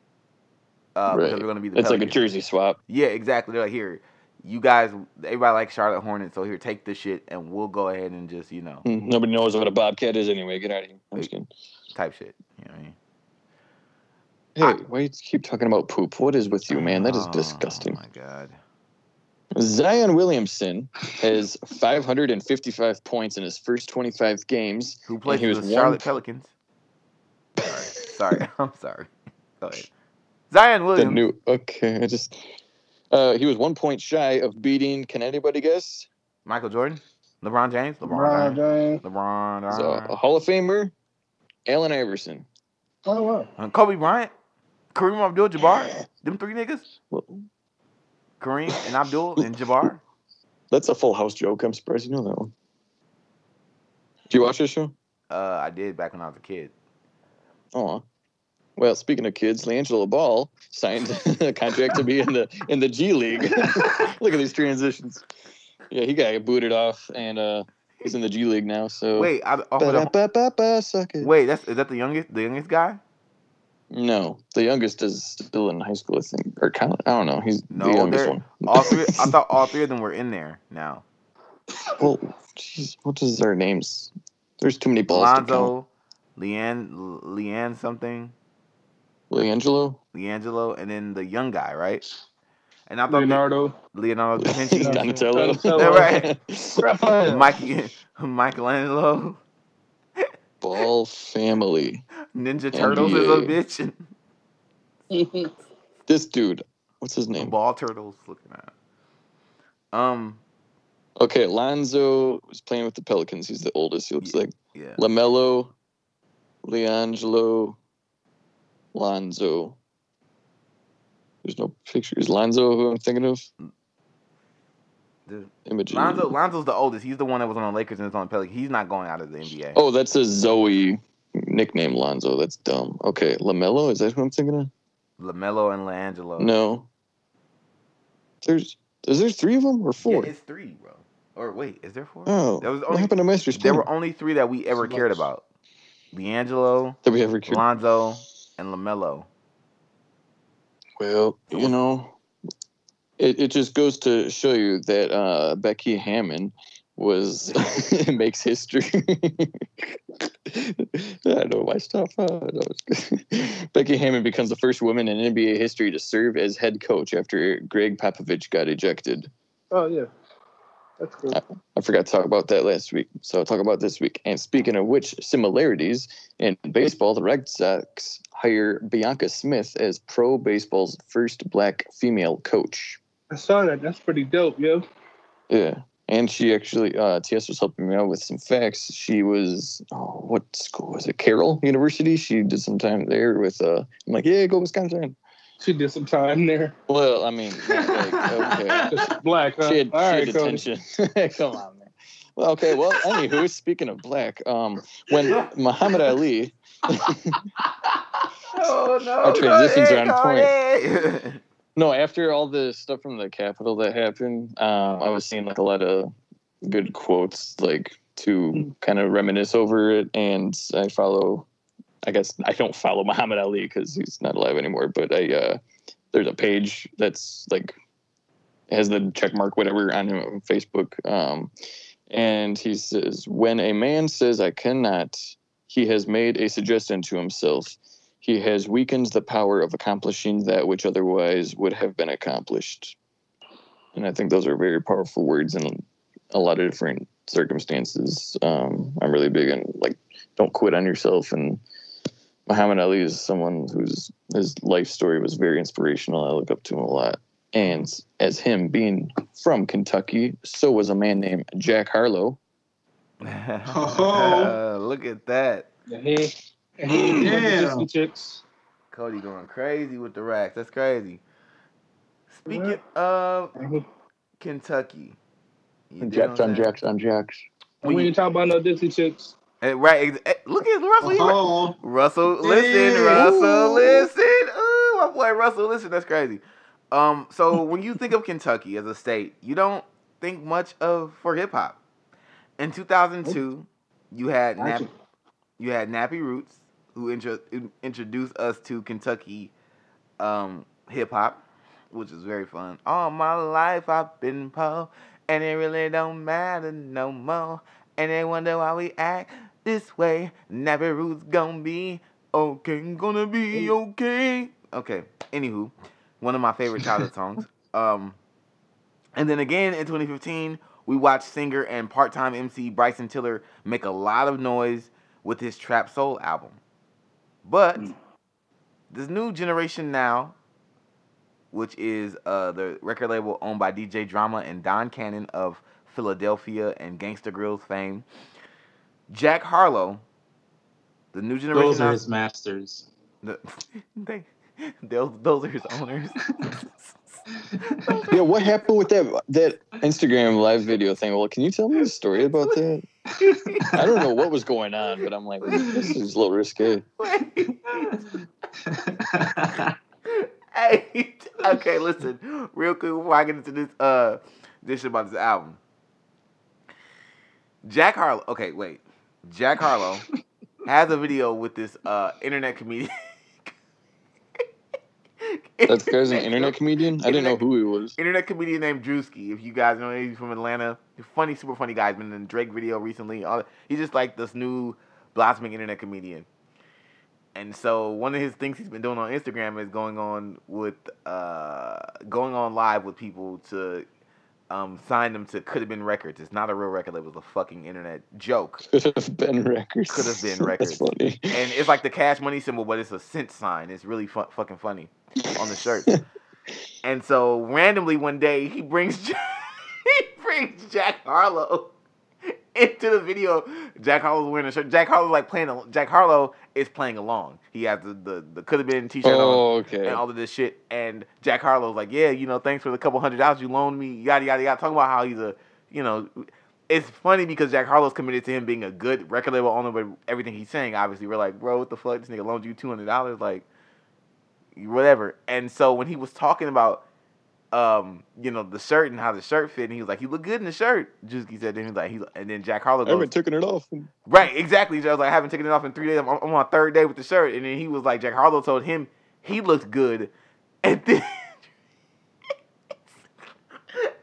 uh right. because we're gonna be the it's Pelicans. Like a jersey swap. Yeah, exactly. They're like, here, you guys, everybody likes Charlotte Hornets, so here, take this shit and we'll go ahead and just, you know, mm, nobody knows what a Bobcat is anyway, get out of here. I'm just kidding. Type shit, you know what I mean? Hey, I, why you keep talking about poop? What is with you, man? That is oh, disgusting. Oh my god. Zion Williamson has five hundred fifty-five points in his first twenty-five games. Who plays for the Charlotte p- Pelicans? Sorry, sorry. I'm sorry. Go ahead. Zion Williamson. New, okay, I just uh, he was one point shy of beating. Can anybody guess? Michael Jordan, LeBron James, LeBron, LeBron James, LeBron. So, a Hall of Famer, Allen Iverson. Oh wow. And Kobe Bryant, Kareem Abdul-Jabbar, them three niggas. Well, Kareem and Abdul and Jabbar. That's a Full House joke. I'm surprised you know that one. Do you watch this show? Uh, I did back when I was a kid. Oh, well, speaking of kids, LiAngelo Ball signed a contract to be in the in the G League. Look at these transitions. Yeah, he got booted off, and uh, he's in the G League now. So wait, I, oh, suck it. Wait, that's is that the youngest the youngest guy? No, the youngest is still in high school, I think, or kind of. I don't know. He's no, the youngest one. all three. I thought all three of them were in there now. Well, geez, what is their names? There's too many balls. Lonzo, Leanne, Leanne something. LiAngelo. LiAngelo, and then the young guy, right? And I thought Leonardo. They, Leonardo da Vinci. Donatello. Donatello. Right. Mikey, Michelangelo. Ball family. Ninja Turtles N B A. Is a bitch. This dude, what's his name? Ball Turtles. Looking at. Um. Okay, Lonzo was playing with the Pelicans. He's the oldest. He looks yeah, like yeah. LaMelo, LiAngelo, Lonzo. There's no pictures. Lonzo, who I'm thinking of. Imagine. Lonzo, Lonzo's the oldest. He's the one that was on the Lakers and is on the Pelicans. He's not going out of the N B A. Oh, that's a Zoe nickname, Lonzo. That's dumb. Okay, LaMelo? Is that who I'm thinking of? LaMelo and LiAngelo. No. There's is there three of them or four? Yeah, it's three, bro. Or wait, is there four? Oh, there was only, what happened to Masters? There were only three that we ever cared about. LiAngelo, that we ever cared. Lonzo, and LaMelo. Well, you know... It it just goes to show you that uh, Becky Hammond was makes history. I know my stuff. Uh, Becky Hammond becomes the first woman in N B A history to serve as head coach after Greg Popovich got ejected. Oh yeah, that's good. I, I forgot to talk about that last week, so I'll talk about this week. And speaking of which, similarities in baseball, the Red Sox hire Bianca Smith as pro baseball's first black female coach. I saw that. That's pretty dope, yo. Yeah. And she actually, uh, T S was helping me out with some facts. She was, oh, what school was it? Carroll University. She did some time there with, uh, I'm like, yeah, go Wisconsin. She did some time there. Well, I mean, like, okay. Just black, huh? She had, All she right, had detention. Come on, man. Well, okay, well, anywho, speaking of black, um, when Muhammad Ali. Oh, no. Our transitions ahead, are on point. No, after all the stuff from the Capitol that happened, um, I was seeing like a lot of good quotes, like to kind of reminisce over it. And I follow, I guess I don't follow Muhammad Ali because he's not alive anymore. But I, uh, there's a page that's like has the check mark whatever on him on Facebook, um, and he says, "When a man says I cannot, he has made a suggestion to himself. He has weakened the power of accomplishing that which otherwise would have been accomplished." And I think those are very powerful words in a lot of different circumstances. Um, I'm really big on, like, don't quit on yourself. And Muhammad Ali is someone whose his life story was very inspirational. I look up to him a lot. And as him being from Kentucky, so was a man named Jack Harlow. Oh, uh, look at that. Yeah. Damn. Cody going crazy with the racks. That's crazy. Speaking of Kentucky, Jacks on Jacks on Jacks. We ain't talking about no Dixie chicks. Right. Look at Russell. Uh-huh. Russell, listen. Damn. Russell, listen. Ooh, my boy Russell, listen. That's crazy. Um. So when you think of Kentucky as a state, you don't think much of for hip hop. In two thousand two, you had Nap- you had Nappy Roots, who intro- introduced us to Kentucky um, hip-hop, which is very fun. All my life I've been poor, and it really don't matter no more. And they wonder why we act this way. Nappy Roots gonna be okay, gonna be okay. Okay, anywho, one of my favorite childhood songs. Um, and then again, in twenty fifteen, we watched singer and part-time M C Bryson Tiller make a lot of noise with his Trap Soul album. But this new generation now, which is uh, the record label owned by D J Drama and Don Cannon of Philadelphia and Gangsta Grillz fame, Jack Harlow, the new generation... Those are now, his masters. The, they, those, those are his owners. Yeah, what happened with that that Instagram live video thing? Well, can you tell me a story about that? I don't know what was going on, but I'm like, this is a little risque. Hey, okay, listen, real quick before I get into this uh this shit about this album. Jack Harlow. Okay, wait. Jack Harlow has a video with this uh internet comedian. That guy's an internet comedian? I didn't internet, know who he was. Internet comedian named Drewski. If you guys know him, he's from Atlanta. Funny, super funny guy. He's been in Drake video recently. All that. He's just like this new blossoming internet comedian. And so one of his things he's been doing on Instagram is going on with uh, going on live with people to um, sign them to Could Have Been Records. It's not a real record. It was a fucking internet joke. Could Have Been Records. Could Have Been Records. That's funny. And it's like the Cash Money symbol, but it's a cent sign. It's really fu- fucking funny. On the shirt. And so randomly one day he brings Jack, he brings Jack Harlow into the video. Jack Harlow's wearing a shirt. Jack Harlow's like playing a, Jack Harlow is playing along. He has the, the, the Could Have Been t-shirt oh, on okay. and all of this shit. And Jack Harlow's like, yeah, you know, thanks for the couple hundred dollars you loaned me, yada yada yada. Talking about how he's a, you know, it's funny because Jack Harlow's committed to him being a good record label owner, but everything he's saying, obviously, we're like, bro, what the fuck? This nigga loaned you two hundred dollars, like whatever. And so when he was talking about um you know the shirt and how the shirt fit, and he was like, "You look good in the shirt," Juski said. Then he was like, he, and then Jack Harlow goes, "I haven't taken it off." Right, exactly. So I was like, "I haven't taken it off in three days. I'm, I'm on a third day with the shirt." And then he was like, Jack Harlow told him he looked good, and then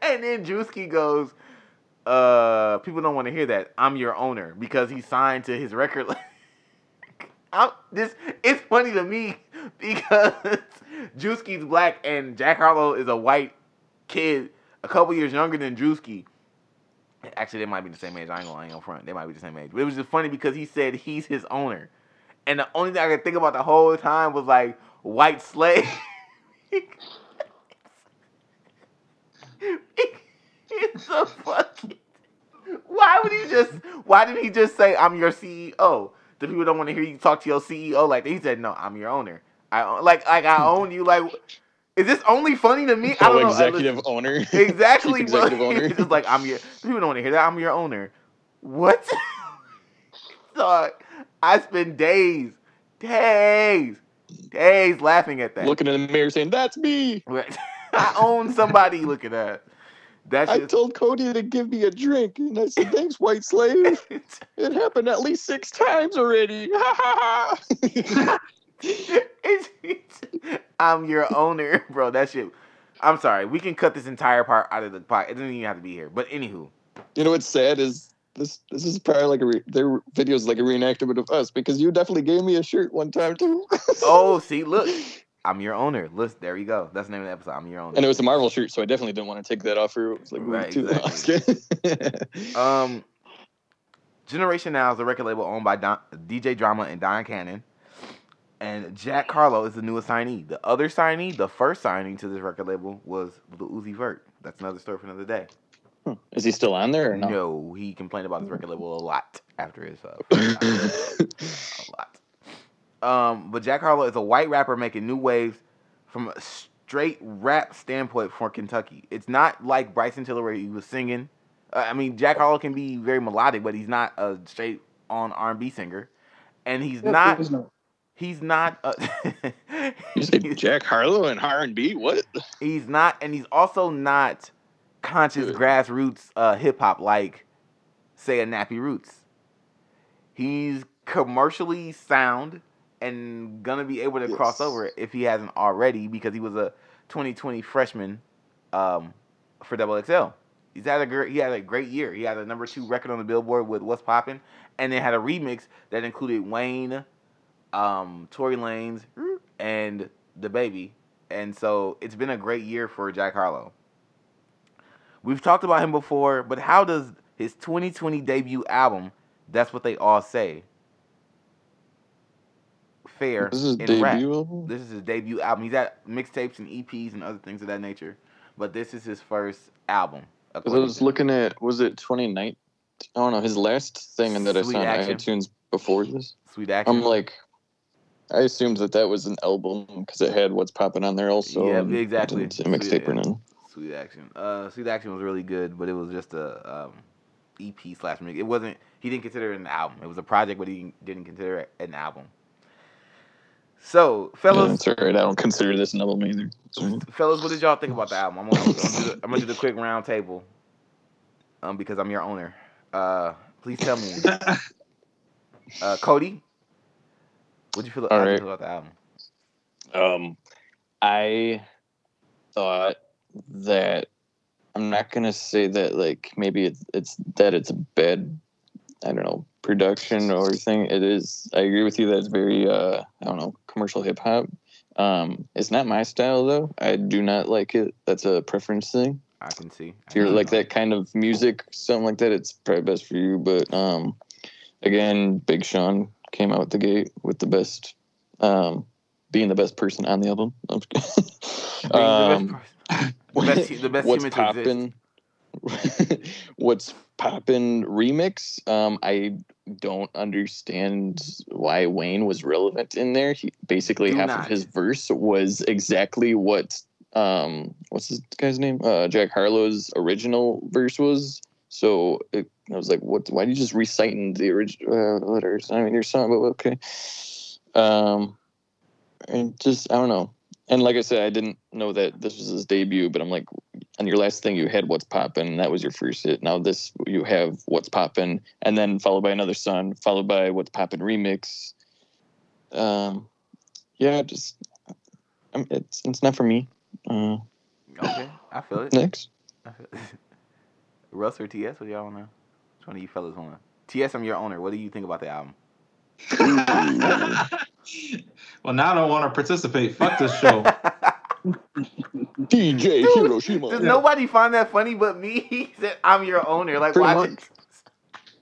and then Juski goes, uh "People don't want to hear that. I'm your owner," because he signed to his record. I'm, this it's funny to me because Drewski's black and Jack Harlow is a white kid a couple years younger than Drewski. Actually, they might be the same age. I ain't gonna, I ain't gonna front. They might be the same age. But it was just funny because he said he's his owner. And the only thing I could think about the whole time was like white slave. It's so fucking. Why would he just? Why did he just say I'm your C E O? The people don't want to hear you talk to your C E O like that. He said, "No, I'm your owner. I own, like like I own you." Like, is this only funny to me? I don't know. Executive owner. Exactly. Executive owner. It's just like I'm your. People don't want to hear that. I'm your owner. What? So I spend days, days, days laughing at that. Looking in the mirror, saying, "That's me. I own somebody." Look at that. That's I just... told Cody to give me a drink, and I said, "Thanks, white slave." It happened at least six times already. Ha ha ha! I'm your owner, bro. That shit. I'm sorry. We can cut this entire part out of the podcast. It doesn't even have to be here. But anywho, you know what's sad is this. This is probably like a re- their videos like a reenactment of us because you definitely gave me a shirt one time too. Oh, see, look. I'm your owner. Listen, there you go. That's the name of the episode. I'm your owner. And it was a Marvel shirt, so I definitely didn't want to take that off for it was like right, too exactly. Um, Generation Now is a record label owned by Don, D J Drama and Don Cannon. And Jack Harlow is the newest signee. The other signee, the first signee to this record label, was Lil Uzi Vert. That's another story for another day. Hmm. Is he still on there or no? No, he complained about this record label a lot after his uh, after his, uh a lot. Um, but Jack Harlow is a white rapper making new waves from a straight rap standpoint for Kentucky. It's not like Bryson Tiller where he was singing. Uh, I mean, Jack Harlow can be very melodic, but he's not a straight on R and B singer, and he's yeah, not, he not. He's not. A, you said Jack Harlow and R and B? What? He's not, and he's also not conscious Good. grassroots uh, hip hop like, say, a Nappy Roots. He's commercially sound. And gonna be able to yes. cross over if he hasn't already because he was a twenty twenty freshman um, for X X L. He's had a great, he had a great year. He had a number two record on the Billboard with What's Poppin', and they had a remix that included Wayne, um, Tory Lanez, and the Baby. And so it's been a great year for Jack Harlow. We've talked about him before, but how does his twenty twenty debut album, That's What They All Say, fair this is in rap. Album? This is his debut album. He's got mixtapes and E Ps and other things of that nature, but this is his first album. I was looking at, was it twenty nineteen? I don't know, his last thing that Sweet I saw on iTunes before this. Sweet Action. I'm like, I assumed that that was an album because it had What's Popping on there also. Yeah, exactly. A mixtape or none. Sweet Action. Uh, Sweet Action was really good, but it was just a um, E P slash mix. It wasn't. He didn't consider it an album. It was a project, but he didn't consider it an album. So, fellas... Yeah, that's all right. I don't consider this an album either. Fellas, what did y'all think about the album? I'm going to do the quick round table um, because I'm your owner. Uh, please tell me. Uh, Cody, what did you feel right. about the album? Um, I thought that... I'm not going to say that, like, maybe it's, it's that it's a bad... I don't know, production or thing. It is, I agree with you, that's very, uh, I don't know, commercial hip-hop. Um, it's not my style, though. I do not like it. That's a preference thing. I can see. I if you're like know. that kind of music, something like that, it's probably best for you. But, um, again, Big Sean came out the gate with the best, um, being the best person on the album. um, the best, the best, the best What's Poppin'. What's Poppin' remix? Um, I don't understand why Wayne was relevant in there. He, basically, do half not. of his verse was exactly what um, what's this guy's name? Uh, Jack Harlow's original verse was. So it, I was like, "What? Why are you just reciting the original uh, letters?" I mean, your song, but okay. Um, and just I don't know. And like I said, I didn't know that this was his debut, but I'm like, on your last thing you had What's Poppin', and that was your first hit. Now this, you have What's Poppin', and then followed by Another Son, followed by What's Poppin' remix. Um, yeah, just, I'm, it's it's not for me. Uh, okay, I feel it. Next. I feel it. Russ or T S, what do y'all want to know? Which one of you fellas want to? T S, I'm your owner. What do you think about the album? Well, now I don't want to participate. Fuck this show. D J Dude, Hiroshima. Does nobody find that funny but me? He said, I'm your owner. Like, pretty watch much.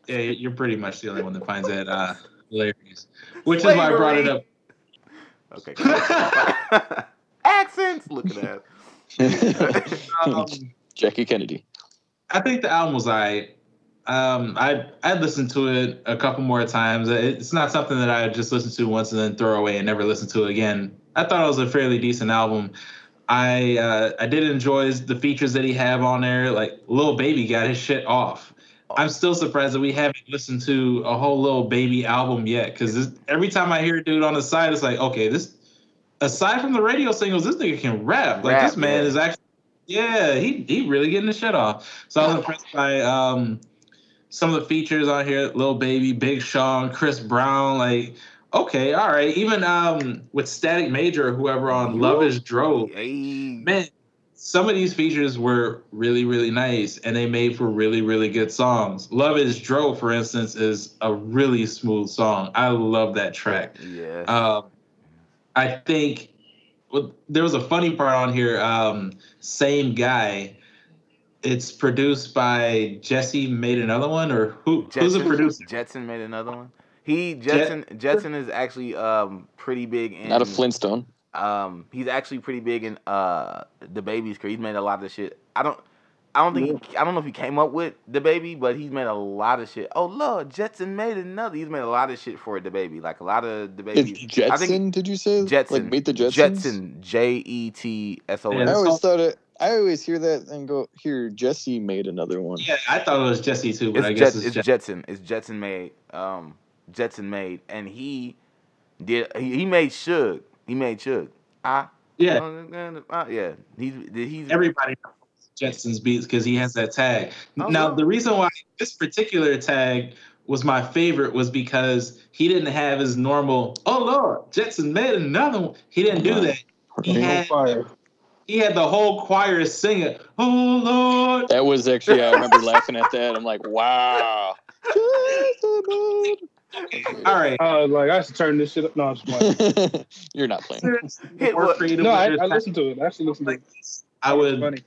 it. Yeah, you're pretty much the only one that finds that uh, hilarious, which Wait, is why I brought it up. Okay. Accents. Look at that. um, Jackie Kennedy. I think the album was alright. Um, I I listened to it a couple more times. It's not something that I just listened to once and then throw away and never listen to it again. I thought it was a fairly decent album. I uh, I did enjoy the features that he had on there. Like Lil Baby got his shit off. I'm still surprised that we haven't listened to a whole Lil Baby album yet. Because every time I hear a dude on the side, it's like, okay, this. Aside from the radio singles, this nigga can rap. Like rap, this man, man is actually, yeah, he he really getting his shit off. So I was impressed by um. some of the features on here, Lil Baby, Big Sean, Chris Brown, like, okay, all right. Even um, with Static Major or whoever on Love Is Drove, man, some of these features were really, really nice, and they made for really, really good songs. Love Is Drove, for instance, is a really smooth song. I love that track. Yeah. Um, I think well, there was a funny part on here, um, Same Guy. It's produced by Jesse made another one, or who? Jetson, who's the producer? Jetson made another one. He Jetson Jet- Jetson is actually um pretty big in. Not a Flintstone. Um, he's actually pretty big in uh the baby's career. He's made a lot of shit. I don't, I don't think he, I don't know if he came up with the baby, but he's made a lot of shit. Oh Lord, Jetson made another. He's made a lot of shit for the baby, like a lot of the baby. Jetson? I think, did you say Jetson? Like meet the Jetsons? Jetson. J E T S O N. I always thought it. I always hear that and go, here, Jesse made another one. Yeah, I thought it was Jesse too, but it's I guess Jet, it's, it's Jetson. It's Jetsonmade. Um, Jetsonmade. And he did, he, he made Suge. He made Suge. I, yeah. I, yeah. He's, he's, Everybody knows Jetson's beats because he has that tag. Oh, now, yeah. The reason why this particular tag was my favorite was because he didn't have his normal, oh, Lord, Jetson made another one. He didn't do that. He had... Fire. He had the whole choir singing, oh, Lord. That was actually, I remember laughing at that. I'm like, wow. All right. I was like, I should turn this shit up. No, I'm just playing. You're not playing. Hit what? No, I, I listened to it. I actually listened to it. I would. Funny.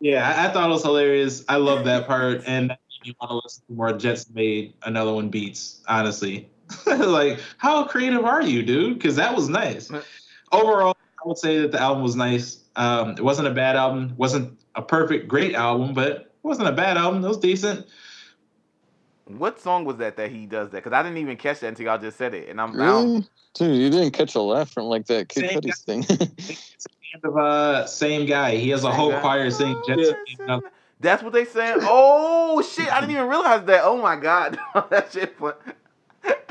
Yeah, I, I thought it was hilarious. I love that part. And you want to listen to more Jetsonmade another one beats, honestly. Like, how creative are you, dude? Because that was nice. Overall, I would say that the album was nice. Um, it wasn't a bad album. It wasn't a perfect, great album, but it wasn't a bad album. It was decent. What song was that that he does that? Because I didn't even catch that until y'all just said it. And I'm really? out. Dude, you didn't catch a laugh from like that Kid Cudi's thing. It's the end of uh, Same Guy. He has a whole choir singing. Oh, that's what they said. Oh, shit. I didn't even realize that. Oh, my God. That shit. Fun.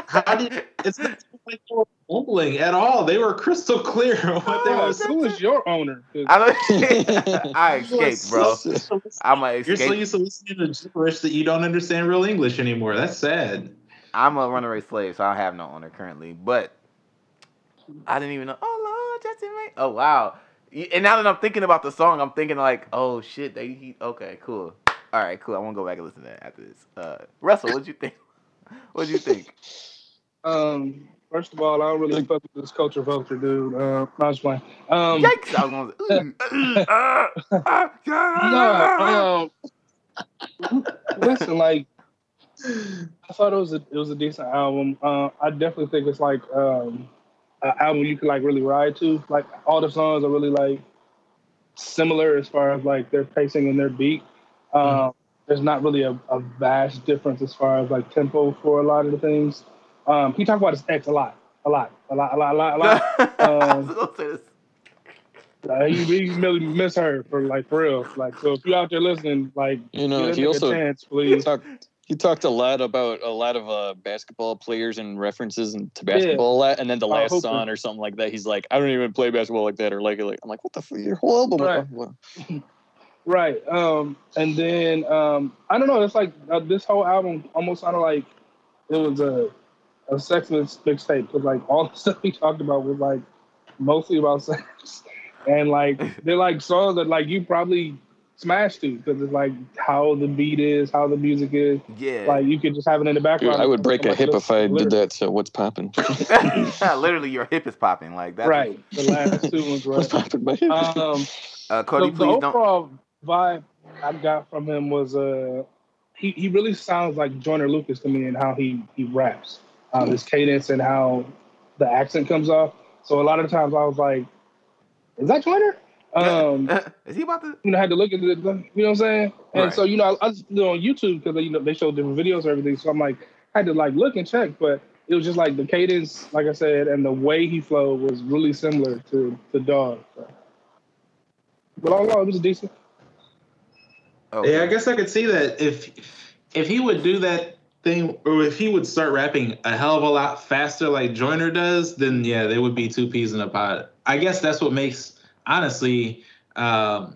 How did it's not like they were mumbling at all? They were crystal clear on what they were saying. Who is your owner? I, I escaped, bro. I'm a escape. You're so used to listening to gibberish that you don't understand real English anymore. That's sad. I'm a runaway slave, so I have no owner currently. But I didn't even know. Oh, Lord, Justin May. Oh, wow. And now that I'm thinking about the song, I'm thinking like, oh, shit. They he, okay, cool. All right, cool. I want to go back and listen to that after this. Uh, Russell, what'd you think? What'd you think? Um, first of all, I don't really fuck with this culture vulture, dude. Uh, I was playing. Um, Yikes! I was going to No, um, listen, like, I thought it was a, it was a decent album. Uh, I definitely think it's, like, um, an album you can, like, really ride to. Like, all the songs are really, like, similar as far as, like, their pacing and their beat. Um, mm-hmm. There's not really a, a vast difference as far as, like, tempo for a lot of the things. Um, he talked about his ex a lot, a lot, a lot, a lot, a lot, a lot. Um, uh, he, he really missed her for like for real. Like, so if you out there listening, like, you know, he also chance, please. Talked, he talked a lot about a lot of uh, basketball players and references and to basketball yeah. a lot. And then the last uh, song or something like that, he's like, I don't even play basketball like that or like it. Like, I'm like, what the fuck? Your whole album. Right. right. Um, and then um, I don't know. It's like uh, this whole album almost sounded like it was a. Uh, A sexless mixtape, because like all the stuff he talked about was like mostly about sex, and like they're like songs that like you probably smash to because it's like how the beat is, how the music is. Yeah, like you could just have it in the background. Dude, I would break a hip if I did that. So what's popping? Literally, your hip is popping like that. Right, the last two ones. Right. What's popping? My hip. Um, uh, Cody, so please the overall don't. Vibe I got from him was uh, he he really sounds like Joyner Lucas to me in how he he raps. um, his cadence and how the accent comes off. So a lot of times I was like, is that Joyner? Um, is he about to? You know, I had to look at it. You know what I'm saying? And right. so, you know, I, I was on YouTube because, you know, they show different videos and everything. So I'm like, I had to like look and check, but it was just like the cadence, like I said, and the way he flowed was really similar to the Dog. So. But all in all, it was decent. Okay. Yeah, I guess I could see that if if he would do that thing, or if he would start rapping a hell of a lot faster like Joyner does, then yeah, they would be two peas in a pod. I guess that's what makes, honestly, um,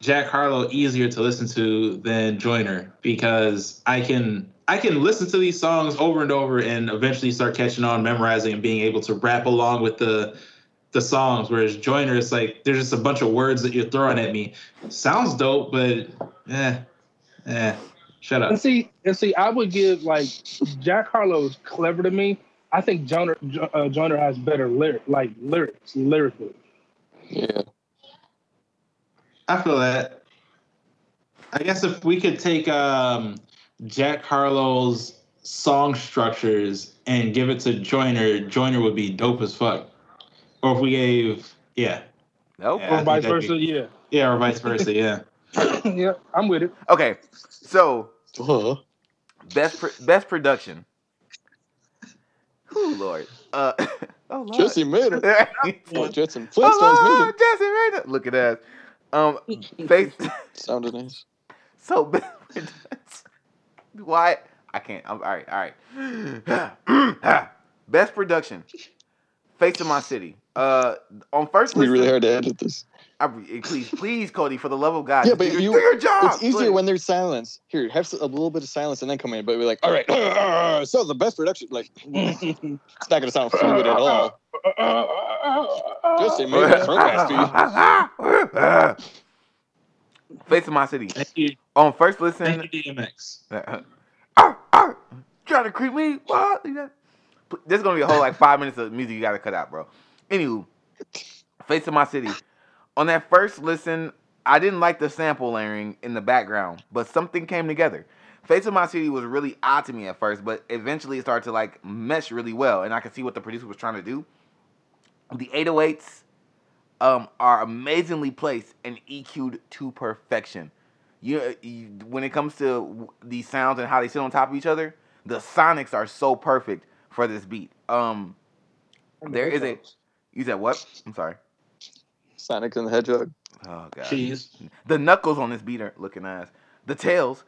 Jack Harlow easier to listen to than Joyner, because I can I can listen to these songs over and over and eventually start catching on, memorizing, and being able to rap along with the the songs, whereas Joyner, it's like there's just a bunch of words that you're throwing at me. Sounds dope, but eh, eh, shut up. And see, and see, I would give, like, Jack Harlow is clever to me. I think Joyner, uh, Joyner has better lyric, like lyrics, lyrically. Yeah, I feel that. I guess if we could take um, Jack Harlow's song structures and give it to Joyner, Joyner would be dope as fuck. Or if we gave, yeah. Nope. Yeah, or vice versa, be, yeah. Yeah, or vice versa, yeah. Yeah, I'm with it. Okay, so uh-huh. best pro- best production. Oh, Lord. Uh, oh, Lord. Jesse made it. Oh, Jets and Flintstones oh, made it. Jesse made it. Look at that. Um, face- Sounded nice. So, best production. Why? I can't. I'm, all right, all right. Best production. Face of My City. Uh, on first, we really hard to edit this. I, please, please, Cody, for the love of God, yeah, but do, you, do your job. It's easier please. When there's silence. Here, have a little bit of silence and then come in. But we're like, all right, uh, so the best production, like, it's not gonna sound fluid at all. Just a man. Face of My City. Thank you. On first listen, thank you, D M X. Uh, uh, uh, trying to creep me. What? There's gonna be a whole like five minutes of music you gotta cut out, bro. Anywho, Face of My City. On that first listen, I didn't like the sample layering in the background, but something came together. Face of My City was really odd to me at first, but eventually it started to like mesh really well, and I could see what the producer was trying to do. The eight oh eights um, are amazingly placed and E Q'd to perfection. You, you when it comes to these sounds and how they sit on top of each other, the sonics are so perfect for this beat. Um, there is a... You said what? I'm sorry. Sonic and the Hedgehog. Oh, God. Jeez. The knuckles on this beat are looking nice. The tails.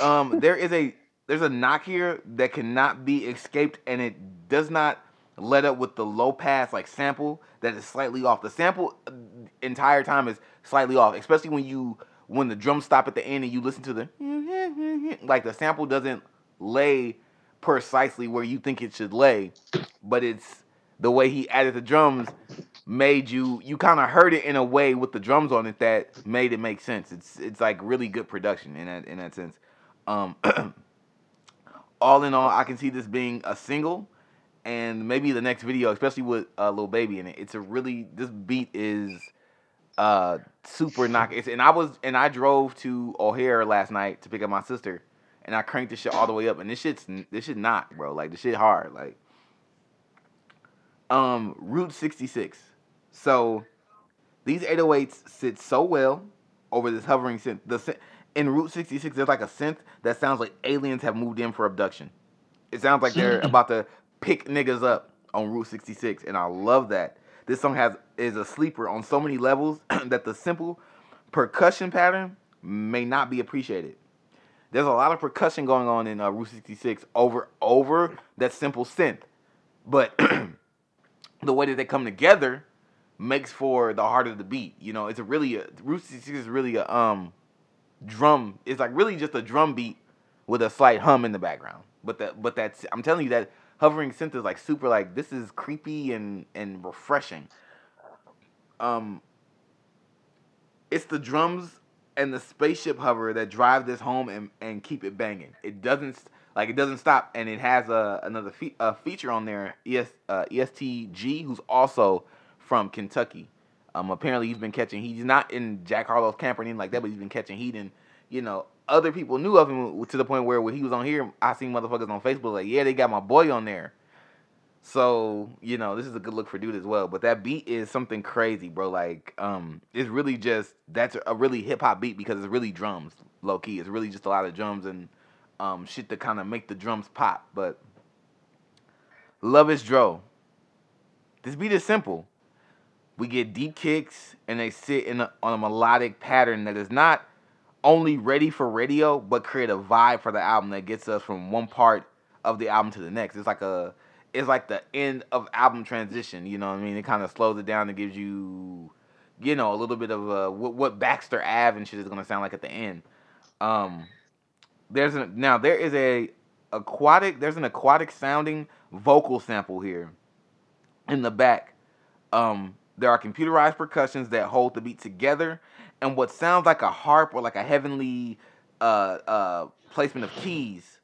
Um, there is a... There's a knock here that cannot be escaped, and it does not let up with the low pass, like, sample that is slightly off. The sample uh, entire time is slightly off, especially when you... When the drums stop at the end and you listen to the... Like, the sample doesn't lay precisely where you think it should lay, but it's the way he added the drums made you you kind of heard it in a way with the drums on it that made it make sense. It's it's like really good production in that in that sense. Um, all in all, I can see this being a single, and maybe the next video, especially with uh, Lil Baby in it. It's a really this beat is uh, super knock. It's, and I was and I drove to O'Hare last night to pick up my sister. And I cranked this shit all the way up, and this shit's this shit knock, bro. Like this shit hard. Like, um, Route sixty-six. So these eight oh eights sit so well over this hovering synth. The in Route sixty-six, there's like a synth that sounds like aliens have moved in for abduction. It sounds like they're about to pick niggas up on Route sixty-six, and I love that. This song has is a sleeper on so many levels that the simple percussion pattern may not be appreciated. There's a lot of percussion going on in uh, Route sixty-six over over that simple synth. But the way that they come together makes for the heart of the beat. You know, it's a really, a, Route sixty-six is really a um, drum. It's like really just a drum beat with a slight hum in the background. But that, but that's, I'm telling you that hovering synth is like super like, this is creepy and, and refreshing. Um, it's the drums and the spaceship hover that drive this home and, and keep it banging. It doesn't like it doesn't stop, and it has a another fe- a feature on there. Es uh, E S T G, who's also from Kentucky. Um, apparently he's been catching heat. He's not in Jack Harlow's camp or anything like that, but he's been catching heat in you know, other people knew of him to the point where when he was on here, I seen motherfuckers on Facebook like, yeah, they got my boy on there. So, you know, this is a good look for dude as well. But that beat is something crazy, bro. Like, um, it's really just, that's a really hip-hop beat because it's really drums, low-key. It's really just a lot of drums and um, shit to kind of make the drums pop. But Love Is Dro. This beat is simple. We get deep kicks, and they sit in a, on a melodic pattern that is not only ready for radio, but create a vibe for the album that gets us from one part of the album to the next. It's like a... It's like the end of album transition, you know what I mean? It kind of slows it down and gives you, you know, a little bit of a, what, what Baxter Avenue and shit is going to sound like at the end. Um, there's an, Now, there is a aquatic, there's an aquatic-sounding vocal sample here in the back. Um, there are computerized percussions that hold the beat together, and what sounds like a harp or like a heavenly uh, uh, placement of keys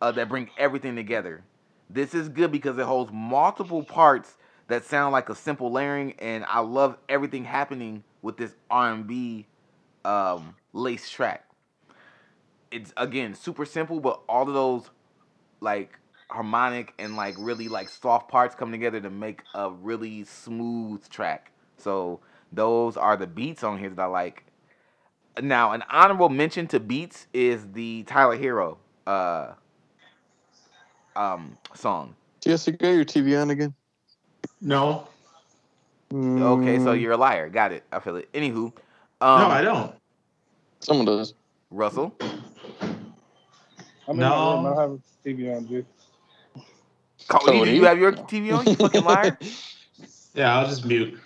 uh, that bring everything together. This is good because it holds multiple parts that sound like a simple layering, and I love everything happening with this R and B um, lace track. It's, again, super simple, but all of those, like, harmonic and, like, really, like, soft parts come together to make a really smooth track. So those are the beats on here that I like. Now, an honorable mention to beats is the Tyler Hero uh Um, song. Yes, you got your T V on again? No. Okay, so you're a liar. Got it. I feel it. Anywho. Um, no, I don't. Someone does. Russell? I'm no. In my room. I have a T V on, dude. Cody, do you have your T V on, you fucking liar? Yeah, I'll just mute.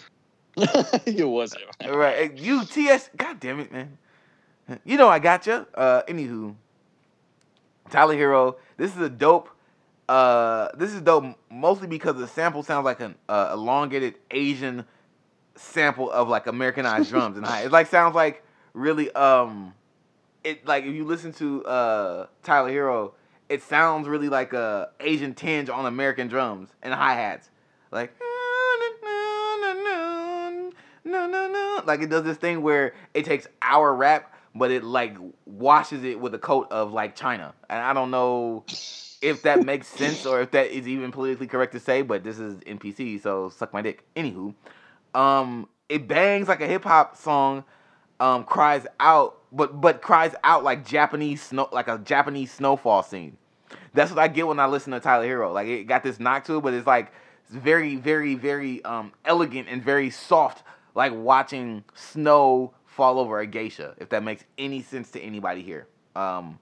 It wasn't. All right. You, T S. God damn it, man. You know I gotcha. Uh, anywho. Tyler Hero. This is a dope... Uh, this is dope mostly because the sample sounds like an uh, elongated Asian sample of like Americanized drums, and it like sounds like really um, it like if you listen to uh Tyler Hero, it sounds really like a Asian tinge on American drums and hi hats, like like it does this thing where it takes our rap, but it like washes it with a coat of like China, and I don't know if that makes sense or if that is even politically correct to say, but this is N P C, so suck my dick. Anywho, um, it bangs like a hip-hop song, um, cries out, but but cries out like Japanese snow, like a Japanese snowfall scene. That's what I get when I listen to Tyler Hero. Like, it got this knock to it, but it's like it's very, very, very um, elegant and very soft, like watching snow fall over a geisha, if that makes any sense to anybody here. Um...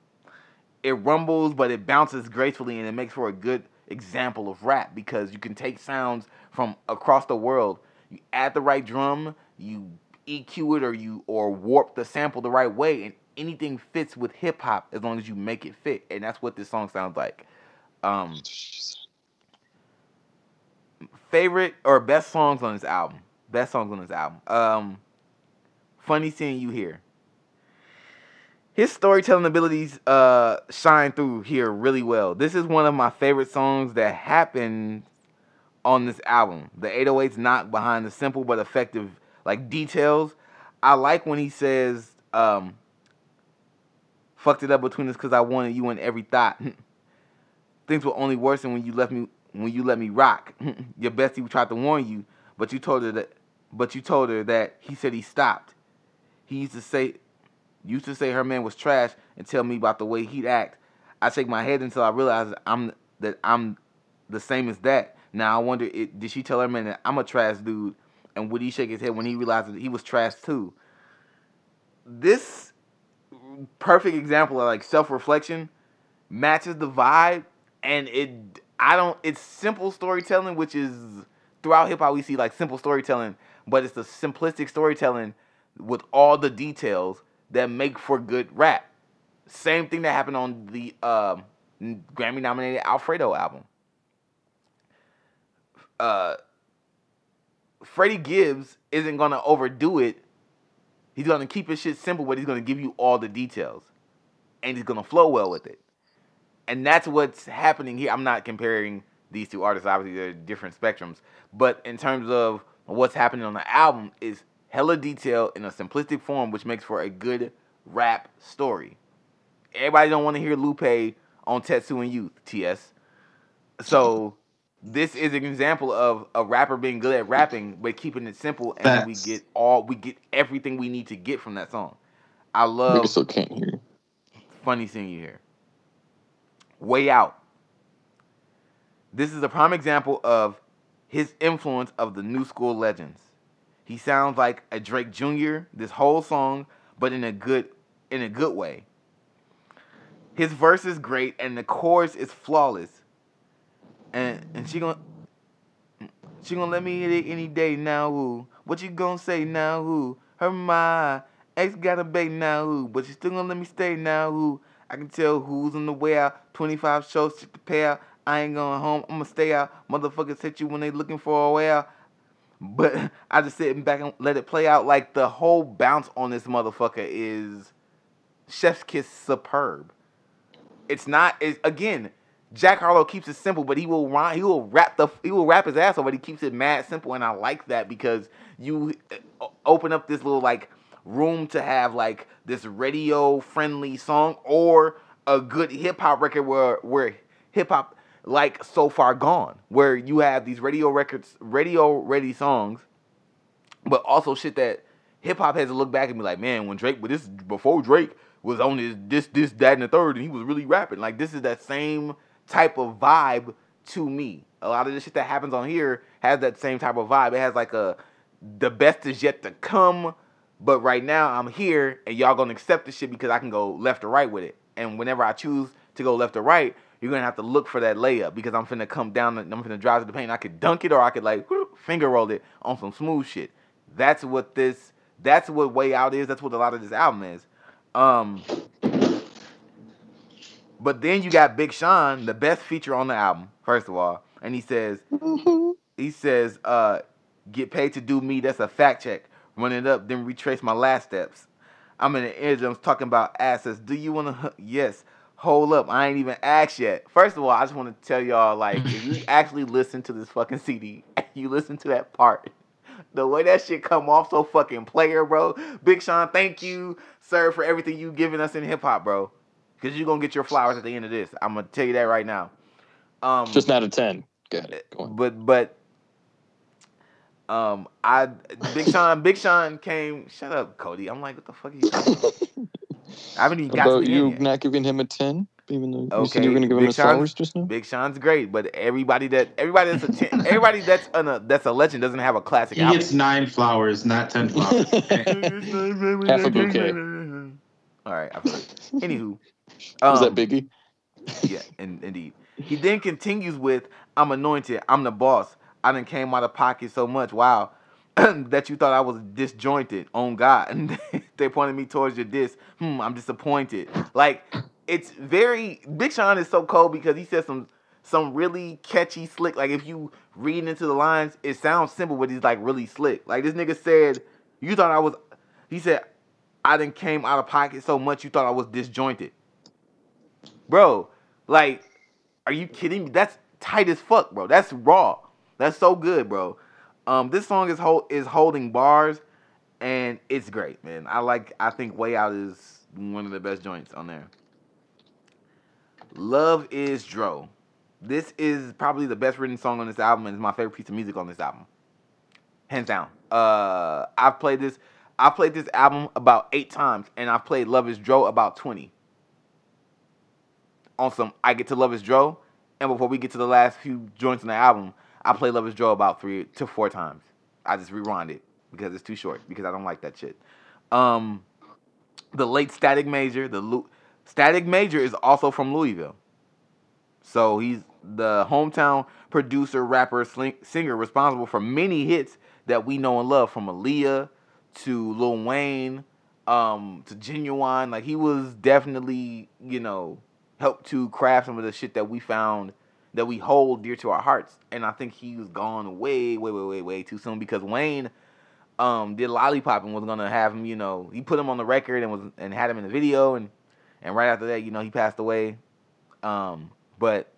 It rumbles, but it bounces gracefully, and it makes for a good example of rap because you can take sounds from across the world. You add the right drum, you E Q it, or you or warp the sample the right way, and anything fits with hip hop as long as you make it fit, and that's what this song sounds like. Um, favorite or best songs on this album? Best songs on this album. Um, funny seeing you here. His storytelling abilities uh, shine through here really well. This is one of my favorite songs that happened on this album. The eight oh eight's knock behind the simple but effective like details. I like when he says, um, fucked it up between us because I wanted you in every thought. Things were only worse than when you left me when you let me rock. Your bestie tried to warn you, but you told her that but you told her that he said he stopped. He used to say Used to say her man was trash and tell me about the way he'd act. I shake my head until I realize I'm that I'm the same as that. Now I wonder, it, did she tell her man that I'm a trash dude? And would he shake his head when he realized that he was trash too? This perfect example of like self-reflection matches the vibe, and it I don't it's simple storytelling, which is throughout hip hop we see like simple storytelling, but it's the simplistic storytelling with all the details that make for good rap. Same thing that happened on the uh, Grammy-nominated Alfredo album. Uh, Freddie Gibbs isn't going to overdo it. He's going to keep his shit simple, but he's going to give you all the details. And he's going to flow well with it. And that's what's happening here. I'm not comparing these two artists. Obviously, they're different spectrums. But in terms of what's happening on the album is hella detail in a simplistic form, which makes for a good rap story. Everybody don't want to hear Lupe on Tetsu and Youth, T S. So this is an example of a rapper being good at rapping, but keeping it simple, and then we get all we get everything we need to get from that song. I love. I still can't hear. Funny Seeing You Here. Way Out. This is a prime example of his influence of the new school legends. He sounds like a Drake Junior this whole song, but in a good in a good way. His verse is great and the chorus is flawless. And and she gonna she gonna let me hit it any day now. Who? What you gonna say now? Who? Her my ex got a baby now. Who? But she still gonna let me stay now. Who? I can tell who's on the way out. twenty-five shows to pay out. I ain't going home. I'ma stay out. Motherfuckers hit you when they looking for a way out. But I just sit back and let it play out. Like, the whole bounce on this motherfucker is chef's kiss superb. It's not, it's, again, Jack Harlow keeps it simple, but he will rhyme, he will rap the he will rap his ass off, but he keeps it mad simple, and I like that because you open up this little like room to have like this radio friendly song or a good hip hop record where where hip hop like So Far Gone, where you have these radio records, radio ready songs, but also shit that hip hop has to look back and be like, man, when Drake, but this before Drake was on his this, this, that, and the third, and he was really rapping. Like, this is that same type of vibe to me. A lot of the shit that happens on here has that same type of vibe. It has, like, a the best is yet to come, but right now I'm here, and y'all gonna accept this shit because I can go left or right with it. And whenever I choose to go left or right, you're gonna have to look for that layup because I'm finna come down and I'm finna drive to the paint. I could dunk it or I could, like, whoop, finger roll it on some smooth shit. That's what this, that's what Way Out is. That's what a lot of this album is. Um, but then you got Big Sean, the best feature on the album, first of all, and he says, he says, uh, get paid to do me. That's a fact check. Run it up, then retrace my last steps. I'm in the eardrums talking about assets. Do you want to? Yes. Hold up, I ain't even asked yet. First of all, I just want to tell y'all, like, if you actually listen to this fucking C D, you listen to that part. The way that shit come off so fucking player, bro. Big Sean, thank you, sir, for everything you giving us in hip-hop, bro. Because you're going to get your flowers at the end of this. I'm going to tell you that right now. Um, Just not a ten. Got it. Go on. But, but, um, I, Big Sean, Big Sean came, shut up, Cody. I'm like, what the fuck are you talking about? I haven't even got about to the you end yet. Not giving him a ten? Even though okay. You said you were going to give Big him his flowers just now? Big Sean's great, but everybody that everybody that's a ten, everybody that's an, a that's a legend doesn't have a classic album. He gets nine flowers, not ten flowers. Half a bouquet. All right, I feel it. Anywho. Um, Was that Biggie? Yeah, in, indeed. He then continues with, I'm anointed, I'm the boss. I done came out of pocket so much, wow, that you thought I was disjointed, on God. And they pointed me towards your disc. Hmm, I'm disappointed. Like... It's very, Big Sean is so cold because he says some some really catchy, slick, like if you read into the lines, it sounds simple, but he's like really slick. Like this nigga said, you thought I was, he said, I done came out of pocket so much you thought I was disjointed. Bro, like, are you kidding me? That's tight as fuck, bro. That's raw. That's so good, bro. Um, this song is hold, is holding bars and it's great, man. I like, I think Way Out is one of the best joints on there. Love Is Dro. This is probably the best written song on this album and it's my favorite piece of music on this album. Hands down. Uh, I've played this I've played this album about eight times and I've played Love Is Dro about twenty. On some I get to Love Is Dro and before we get to the last few joints on the album, I play Love Is Dro about three to four times. I just rewind it because it's too short because I don't like that shit. Um, the late Static Major, the Lu- Static Major is also from Louisville. So he's the hometown producer, rapper, sling, singer responsible for many hits that we know and love, from Aaliyah to Lil Wayne um, to Genuine. Like, he was definitely, you know, helped to craft some of the shit that we found that we hold dear to our hearts. And I think he was gone way, way, way, way, way too soon because Wayne um, did Lollipop and was going to have him, you know, he put him on the record and was and had him in the video and And right after that, you know, he passed away. Um, but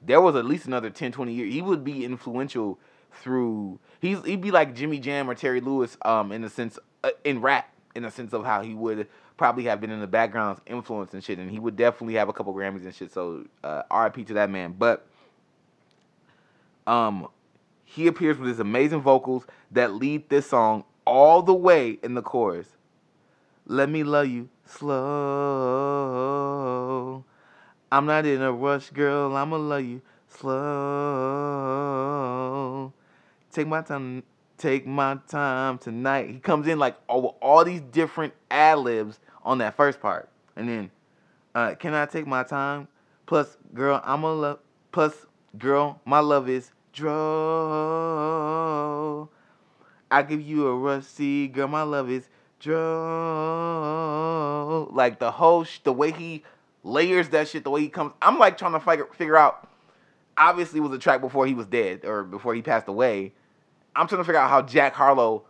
there was at least another ten, twenty years. He would be influential through... He's, he'd be like Jimmy Jam or Terry Lewis um, in a sense, uh, in rap. in the sense of how he would probably have been in the background's influence and shit, and he would definitely have a couple Grammys and shit, so uh, R I P to that man. But um, he appears with his amazing vocals that lead this song all the way in the chorus. Let me love you slow. I'm not in a rush, girl. I'ma love you slow. Take my time. Take my time tonight. He comes in like over all these different ad-libs on that first part. And then, uh, can I take my time? Plus, girl, I'm a love. Plus, girl, my love is dro. I give you a rush, see, girl, my love is dro. Like the whole, sh- the way he layers that shit, the way he comes. I'm like trying to figure, figure out, obviously it was a track before he was dead or before he passed away. I'm trying to figure out how Jack Harlow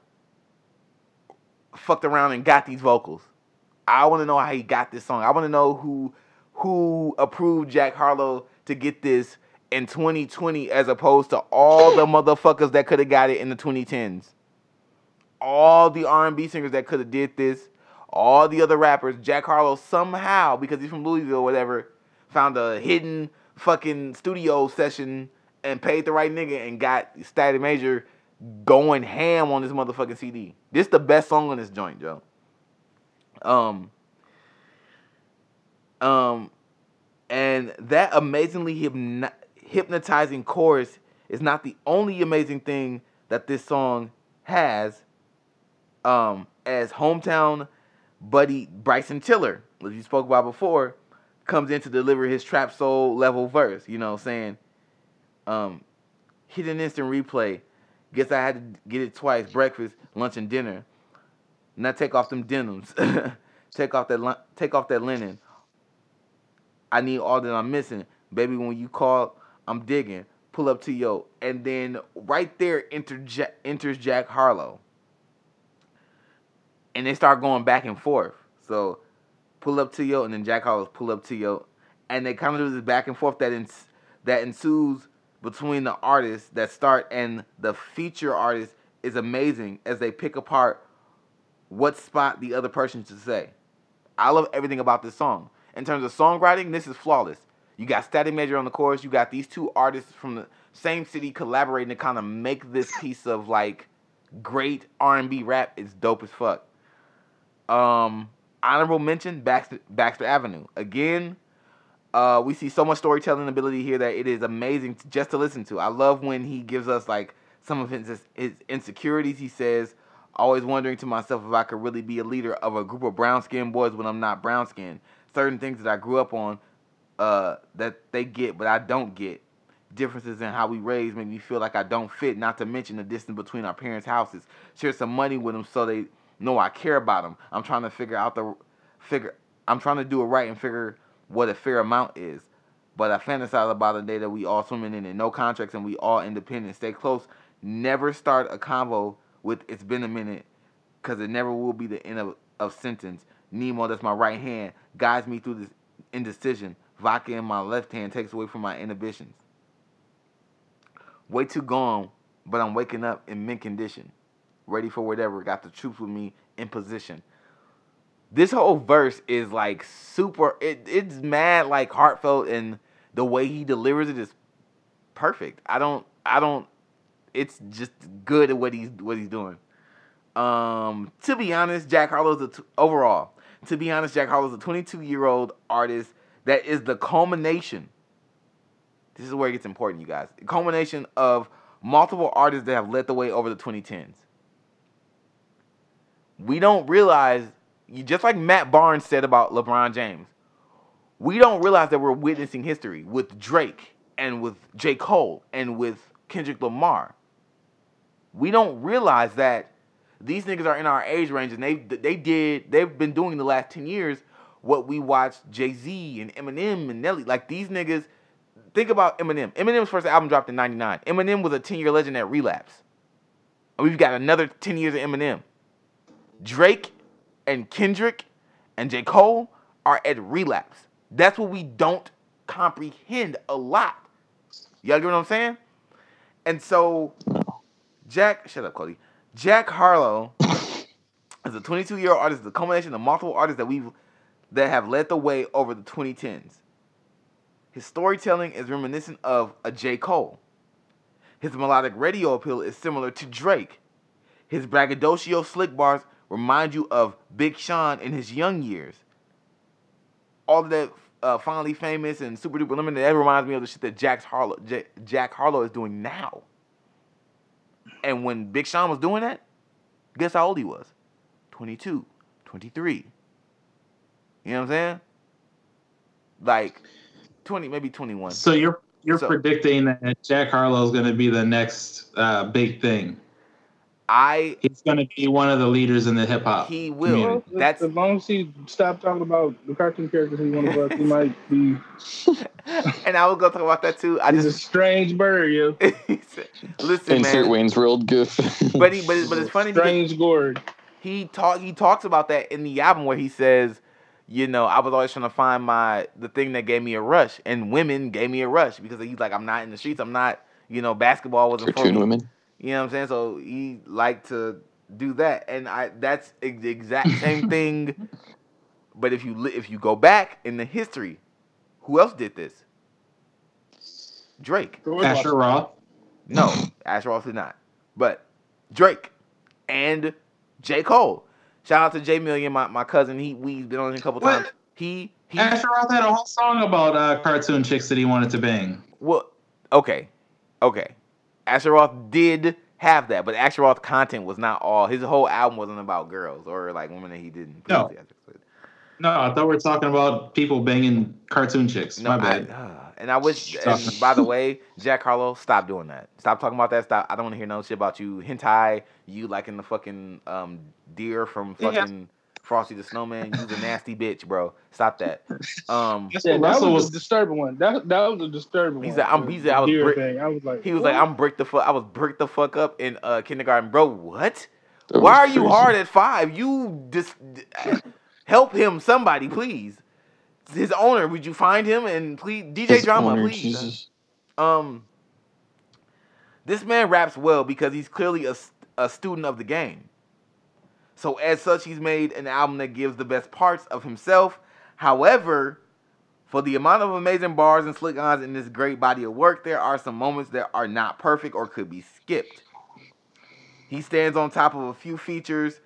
fucked around and got these vocals. I want to know how he got this song. I want to know who who approved Jack Harlow to get this in twenty twenty as opposed to all the motherfuckers that could have got it in the twenty tens. All the R and B singers that could have did this, all the other rappers. Jack Harlow somehow, because he's from Louisville or whatever, found a hidden fucking studio session and paid the right nigga and got Static Major going ham on this motherfucking C D. This the best song on this joint, Joe. Um, um, and that amazingly hypno- hypnotizing chorus is not the only amazing thing that this song has. Um, as hometown buddy Bryson Tiller, as you spoke about before, comes in to deliver his trap soul level verse. You know, saying, um, hit an instant replay. Guess I had to get it twice, breakfast, lunch, and dinner. Now take off them denims. take off that take off that linen. I need all that I'm missing. Baby, when you call, I'm digging. Pull up to yo. And then right there interja- enters Jack Harlow. And they start going back and forth. So pull up to yo, and then Jack Harlow's pull up to yo. And they kind of do this back and forth that ens- that ensues between the artists that start and the feature artist is amazing as they pick apart what spot the other person should say. I love everything about this song. In terms of songwriting, this is flawless. You got Static Major on the chorus. You got these two artists from the same city collaborating to kind of make this piece of like great R and B rap. It's dope as fuck. Um, honorable mention, Baxter, Baxter Avenue. Again, Uh, we see so much storytelling ability here that it is amazing to, just to listen to. I love when he gives us like some of his, his insecurities. He says, always wondering to myself if I could really be a leader of a group of brown-skinned boys when I'm not brown-skinned. Certain things that I grew up on uh, that they get but I don't get. Differences in how we raised make me feel like I don't fit, not to mention the distance between our parents' houses. Share some money with them so they know I care about them. I'm trying to figure out the... figure. I'm trying to do it right and figure... what a fair amount is. But I fantasize about a day that we all swimming in it. No contracts and we all independent. Stay close. Never start a convo with it's been a minute because it never will be the end of, of sentence. Nemo, that's my right hand, guides me through this indecision. Vodka in my left hand takes away from my inhibitions. Way too gone, but I'm waking up in mint condition. Ready for whatever. Got the troops with me in position. This whole verse is like super, it, it's mad like heartfelt, and the way he delivers it is perfect. I don't, I don't, it's just good at what he's, what he's doing. Um, to be honest, Jack Harlow's, a t- overall, to be honest, Jack Harlow's a twenty-two-year-old artist that is the culmination, this is where it gets important, you guys, the culmination of multiple artists that have led the way over the twenty tens. We don't realize... You, just like Matt Barnes said about LeBron James, we don't realize that we're witnessing history with Drake and with J. Cole and with Kendrick Lamar. We don't realize that these niggas are in our age range and they they did they've been doing the last ten years what we watched Jay-Z and Eminem and Nelly. Like these niggas, think about Eminem. Eminem's first album dropped in ninety-nine. Eminem was a ten-year legend at Relapse. And we've got another ten years of Eminem. Drake and Kendrick and J. Cole are at Relapse. That's what we don't comprehend a lot. Y'all get what I'm saying? And so, Jack, shut up, Cody. Jack Harlow as a twenty-two-year-old artist is the culmination of multiple artists that we've that have led the way over the twenty tens. His storytelling is reminiscent of a J. Cole. His melodic radio appeal is similar to Drake. His braggadocio slick bars remind you of Big Sean in his young years. All of that uh, Finally Famous and Super Duper Limited, that reminds me of the shit that Jack Harlow, J- Jack Harlow is doing now. And when Big Sean was doing that, guess how old he was? twenty-two, twenty-three. You know what I'm saying? Like twenty, maybe twenty-one. So you're you're so, predicting that Jack Harlow is going to be the next uh, big thing. I he's going to be one of the leaders in the hip hop. He will. Community. That's as long as he stops talking about the cartoon characters he wants to. He might be. And I was going to talk about that too. I he's just a strange bird, yo. Listen, insert man. Wayne's World gif. But he, but it's, but it's funny. Strange gourd. He talk he talks about that in the album where he says, you know, I was always trying to find my the thing that gave me a rush, and women gave me a rush because he's like, I'm not in the streets, I'm not, you know, basketball wasn't for me. Women. You know what I'm saying? So he liked to do that, and I that's the exact same thing. But if you if you go back in the history, who else did this? Drake. Asher Roth. No, Asher Roth did not. But Drake and J. Cole. Shout out to J Million, my, my cousin. He we've been on him a couple what? times. He, he Asher Roth had a whole song about uh, cartoon chicks that he wanted to bang. Well, okay, okay. Asher Roth did have that, but Asher Roth content was not all. His whole album wasn't about girls or like women that he didn't. No, no, I thought we were talking about people banging cartoon chicks. No, My bad. I, uh, and I wish. And by the way, Jack Harlow, stop doing that. Stop talking about that. Stop. I don't want to hear no shit about you hentai. You liking the fucking um, deer from fucking. Yeah. Frosty the Snowman, you's a nasty bitch, bro. Stop that. Um, yeah, that Russell was a disturbing one. That that was a disturbing he said, one. I'm, he said, I was, brick, I was like, he was what? like, I'm brick the fuck. I was brick the fuck up in uh, kindergarten, bro. What? That Why are crazy. you hard at five? You just dis- help him, somebody, please. His owner, would you find him and please, D J His Drama, owner, please. Jesus. Um, this man raps well because he's clearly a a student of the game. So as such, he's made an album that gives the best parts of himself. However, for the amount of amazing bars and slick-ons in this great body of work, there are some moments that are not perfect or could be skipped. He stands on top of a few features.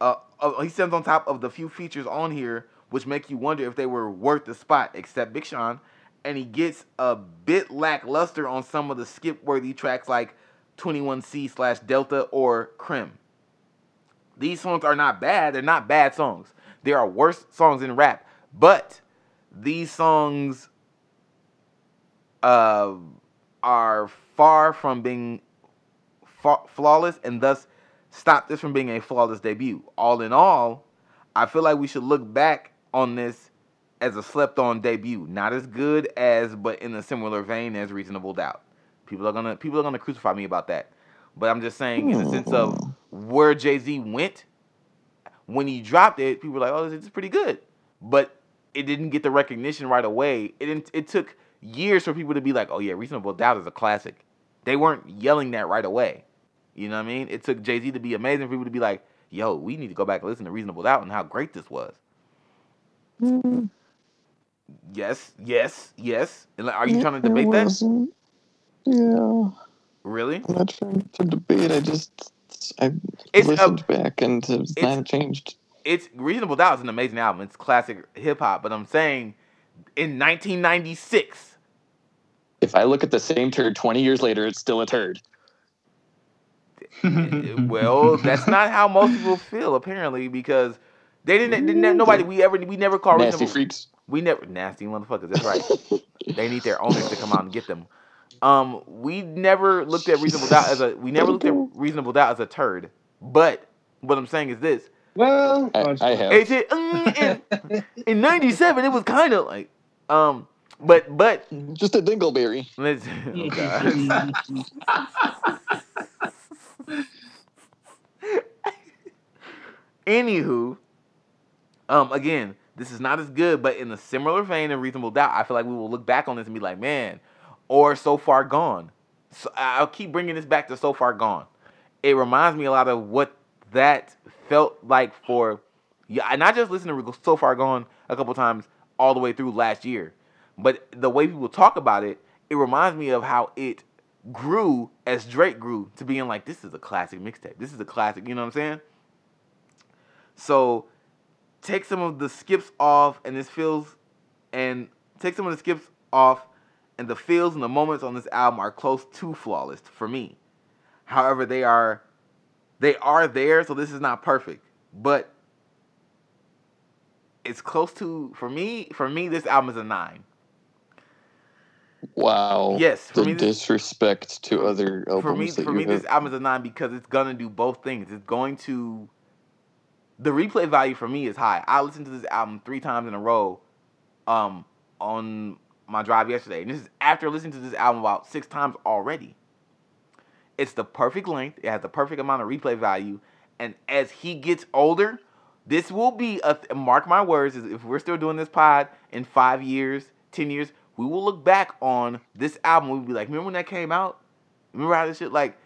Uh, uh, he stands on top of the few features on here, which make you wonder if they were worth the spot, except Big Sean. And he gets a bit lackluster on some of the skip-worthy tracks like twenty-one C slash Delta or Crim. These songs are not bad. They're not bad songs. There are worse songs in rap. But these songs uh, are far from being fa- flawless and thus stop this from being a flawless debut. All in all, I feel like we should look back on this as a slept-on debut. Not as good as, but in a similar vein as Reasonable Doubt. People are gonna people are gonna crucify me about that. But I'm just saying in the sense of where Jay-Z went, when he dropped it, people were like, oh, this is pretty good. But it didn't get the recognition right away. It didn't, it took years for people to be like, oh, yeah, Reasonable Doubt is a classic. They weren't yelling that right away. You know what I mean? It took Jay-Z to be amazing for people to be like, yo, we need to go back and listen to Reasonable Doubt and how great this was. Mm-hmm. Yes, yes, yes. Are you yeah, trying to debate that? Yeah. Really? I'm not trying to debate. I just... I it's listened a, back and it's, it's not changed. It's Reasonable Doubt is an amazing album. It's classic hip hop, but I'm saying in nineteen ninety-six. If I look at the same turd twenty years later, it's still a turd. Well, that's not how most people feel apparently because they didn't. didn't nobody we ever we never called nasty reasonable, freaks. We never nasty motherfuckers. That's right. They need their owners to come out and get them. Um, we never looked at Reasonable Doubt as a we never looked at Reasonable Doubt as a turd. But what I'm saying is this. Well, I, I have. It, it, mm, in, in ninety-seven, it was kind of like, um, but but just a dingleberry. Oh, anywho, um, again, this is not as good, but in a similar vein of Reasonable Doubt, I feel like we will look back on this and be like, man. Or So Far Gone. So I'll keep bringing this back to So Far Gone. It reminds me a lot of what that felt like for, and I just listened to So Far Gone a couple times all the way through last year, but the way people talk about it, it reminds me of how it grew as Drake grew to being like, this is a classic mixtape. This is a classic, you know what I'm saying? So take some of the skips off and this feels, and take some of the skips off and the feels and the moments on this album are close to flawless for me. However, they are they are there, so this is not perfect. But it's close to, for me, for me, this album is a nine. Wow. Yes. For the me, this, disrespect to other albums. For me, that for you me this album is a nine because it's going to do both things. It's going to... The replay value for me is high. I listened to this album three times in a row um, on my drive yesterday. And this is after listening to this album about six times already. It's the perfect length. It has the perfect amount of replay value. And as he gets older, this will be, a th- mark my words, if we're still doing this pod in five years, ten years... We will look back on this album. We'll be like, remember when that came out? Remember how this shit, like,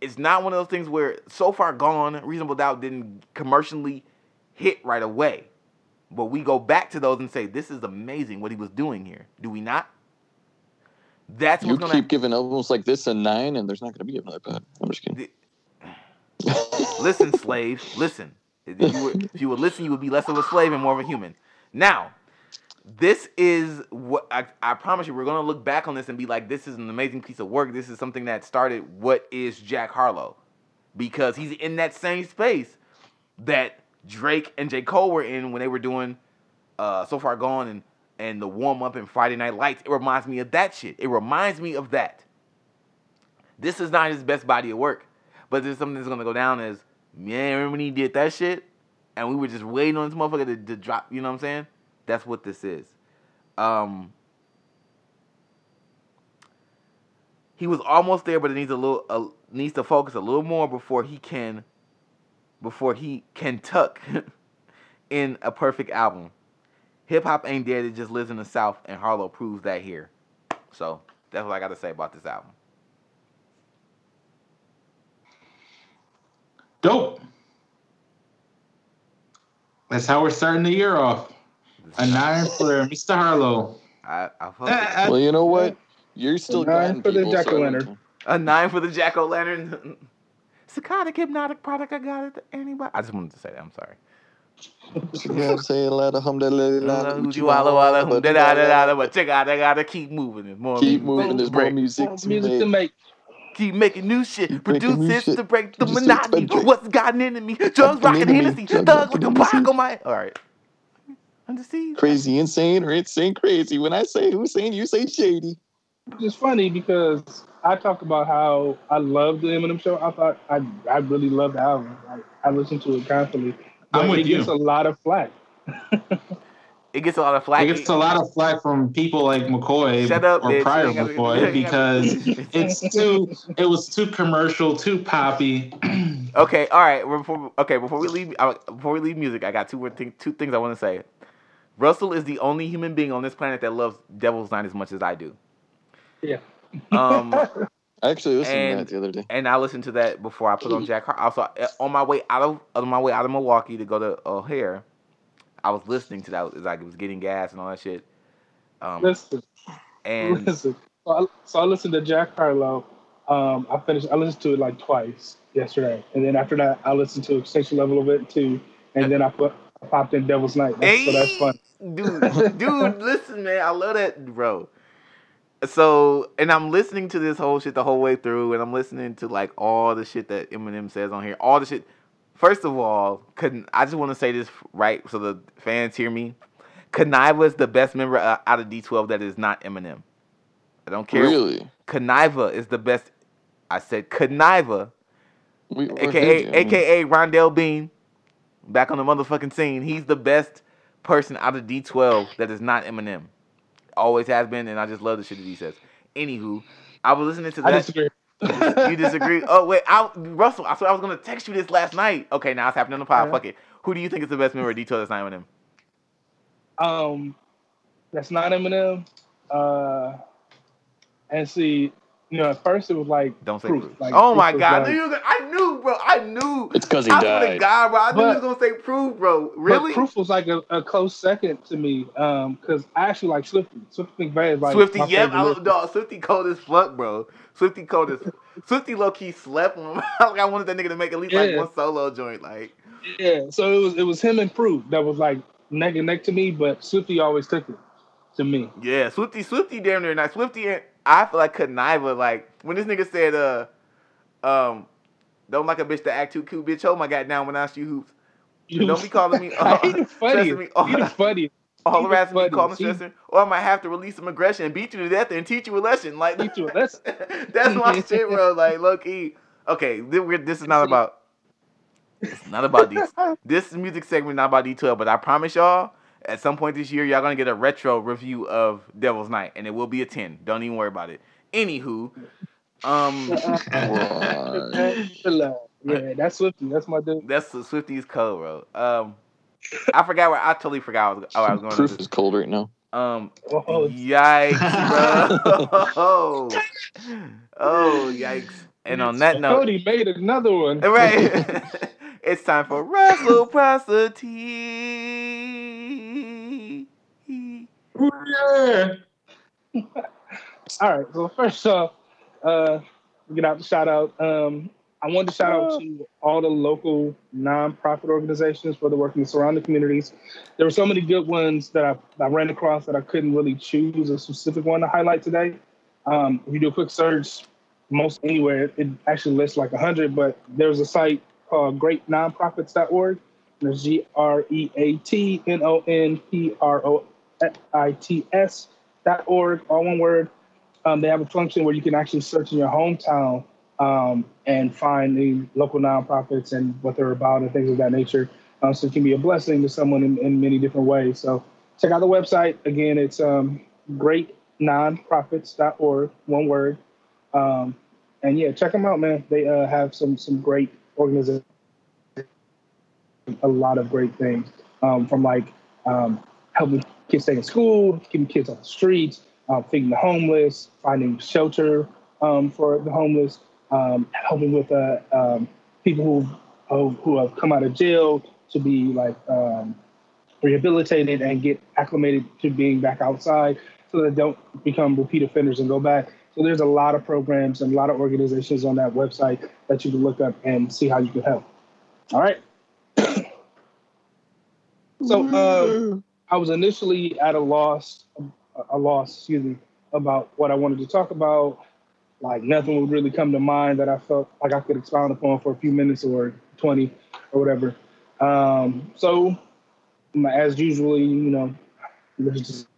it's not one of those things where So Far Gone, Reasonable Doubt didn't commercially hit right away. But we go back to those and say, this is amazing what he was doing here. Do we not? That's what's gonna... You keep giving albums like this a nine, and there's not going to be another pod. I'm just kidding. The... Listen, slave. Listen. If you, were, if you would listen, you would be less of a slave and more of a human. Now... This is what I, I promise you. We're gonna look back on this and be like, "This is an amazing piece of work. This is something that started what is Jack Harlow," because he's in that same space that Drake and J. Cole were in when they were doing uh, "So Far Gone" and and the warm up and Friday Night Lights. It reminds me of that shit. It reminds me of that. This is not his best body of work, but there's something that's gonna go down as, man, remember when he did that shit, and we were just waiting on this motherfucker to, to drop. You know what I'm saying? That's what this is. Um, he was almost there, but it needs a little uh, needs to focus a little more before he can before he can tuck in a perfect album. Hip hop ain't dead; it just lives in the South, and Harlow proves that here. So that's what I got to say about this album. Dope. That's how we're starting the year off. A nine for Mister Harlow. I, I uh, well, you know what? You're still nine for the people, Jack O' so A nine for the Jack O' Lantern. Psychotic hypnotic product. I got it to anybody. I just wanted to say that. I'm sorry. You know what I'm saying? But check out. I gotta keep moving. There's more keep music. moving. There's more music to music make. Keep making new shit. Produce this to break the monotony. What's gotten into me? Drugs rocking Hennessy. Thug like a block on my. All right. Crazy, insane, or insane, crazy. When I say Hussein, you say shady. It's funny because I talked about how I loved the Eminem show. I thought I I really loved the album. I, I listened to it constantly. But I'm with it you. Gets a lot of flack. It gets a lot of flack. It gets a lot of flack from people like McCoy up, or bitch. prior McCoy because it's too. It was too commercial, too poppy. Okay, all right. Before, okay, before we leave, before we leave music, I got two two things I want to say. Russell is the only human being on this planet that loves Devil's Night as much as I do. Yeah. um, I actually listened and, to that the other day. And I listened to that before I put on Jack Harlow. Also, on my way out of on my way out of Milwaukee to go to O'Hare, I was listening to that as I was getting gas and all that shit. Um, listen. And listen. So I, so I listened to Jack Harlow. Um, I finished. I listened to it like twice yesterday, and then after that, I listened to Extinction Level of it too, and, and then I put. I popped in Devil's Night. That's, hey, so that's fun. Dude, dude, listen, man. I love that, bro. So, and I'm listening to this whole shit the whole way through, and I'm listening to, like, all the shit that Eminem says on here. All the shit. First of all, couldn't, I just want to say this right so the fans hear me. Kaniva is the best member uh, out of D twelve that is not Eminem. I don't care. Really? Kaniva is the best. I said Kaniva, we, A K A, A K A Rondell Bean. Back on the motherfucking scene, he's the best person out of D twelve that is not Eminem. Always has been, and I just love the shit that he says. Anywho, I was listening to that. I disagree. You disagree? Oh, wait. I, Russell, I thought I was going to text you this last night. Okay, now it's happening on the pod. Yeah. Fuck it. Who do you think is the best member of D twelve that's not Eminem? Um, that's not Eminem. Uh, and see, You know, at first it was like don't say Proof. Proof. Like, oh Proof my God! Like, I, knew, I knew, bro. I knew. It's because he I died. I knew God, bro. I knew but, he was gonna say Proof, bro. Really? Proof was like a, a close second to me, um, because I actually like Swifty. Swifty McVay like Swifty. Yep, I love dog. Swifty cold as fuck, bro. Swifty cold as Swifty. Low key slept on him. Like I wanted that nigga to make at least yeah. like one solo joint, like. Yeah. So it was it was him and Proof that was like neck and neck to me, but Swifty always took it to me. Yeah, Swifty, Swifty, damn near nice. Swifty and. I feel like Kaniva, like, when this nigga said, uh, um, don't like a bitch to act too cute, bitch, oh my God, now when I shoot hoops. You don't be calling me, uh, he the funniest. Me all, he the funniest. All the rest of me calling stressing, or I might have to release some aggression and beat you to death and teach you a lesson. Like, teach you a lesson. That's my shit, bro. Like, low key. Okay, this is not about, it's not about these. This music segment is not about D twelve, but I promise y'all, at some point this year, y'all gonna get a retro review of Devil's Night, and it will be a ten. Don't even worry about it. Anywho, um, yeah, that's Swifty. That's my dude. That's the Swifty's code, bro. Um, I forgot where I totally forgot. I was, oh, I was going. Proof to is cold right now. Um, oh. Yikes, bro. oh. oh, yikes. And on that note, Cody made another one. Right. It's time for Reciprocity. Yeah. All right. So first off, uh, get out the shout out. Um, I wanted to shout out to all the local nonprofit organizations for the work in the surrounding communities. There were so many good ones that I, that I ran across that I couldn't really choose a specific one to highlight today. Um, if you do a quick search, most anywhere, it actually lists like a hundred, but there's a site called great nonprofits dot org. There's G R E A T N O N P R O I T S dot org, all one word. Um, they have a function where you can actually search in your hometown um, and find the local nonprofits and what they're about and things of that nature. Um, so it can be a blessing to someone in, in many different ways. So check out the website. Again, it's um, great nonprofits dot org, one word. Um, and yeah, check them out, man. They uh, have some some great organization, a lot of great things, um, from like um, helping kids stay in school, keeping kids off the streets, uh, feeding the homeless, finding shelter um, for the homeless, um, helping with uh, um, people who who have come out of jail to be like um, rehabilitated and get acclimated to being back outside, so they don't become repeat offenders and go back. So there's a lot of programs and a lot of organizations on that website that you can look up and see how you can help. All right. So uh, I was initially at a loss, a loss, excuse me, about what I wanted to talk about. Like nothing would really come to mind that I felt like I could expound upon for a few minutes or twenty or whatever. Um, so as usually, you know, there's just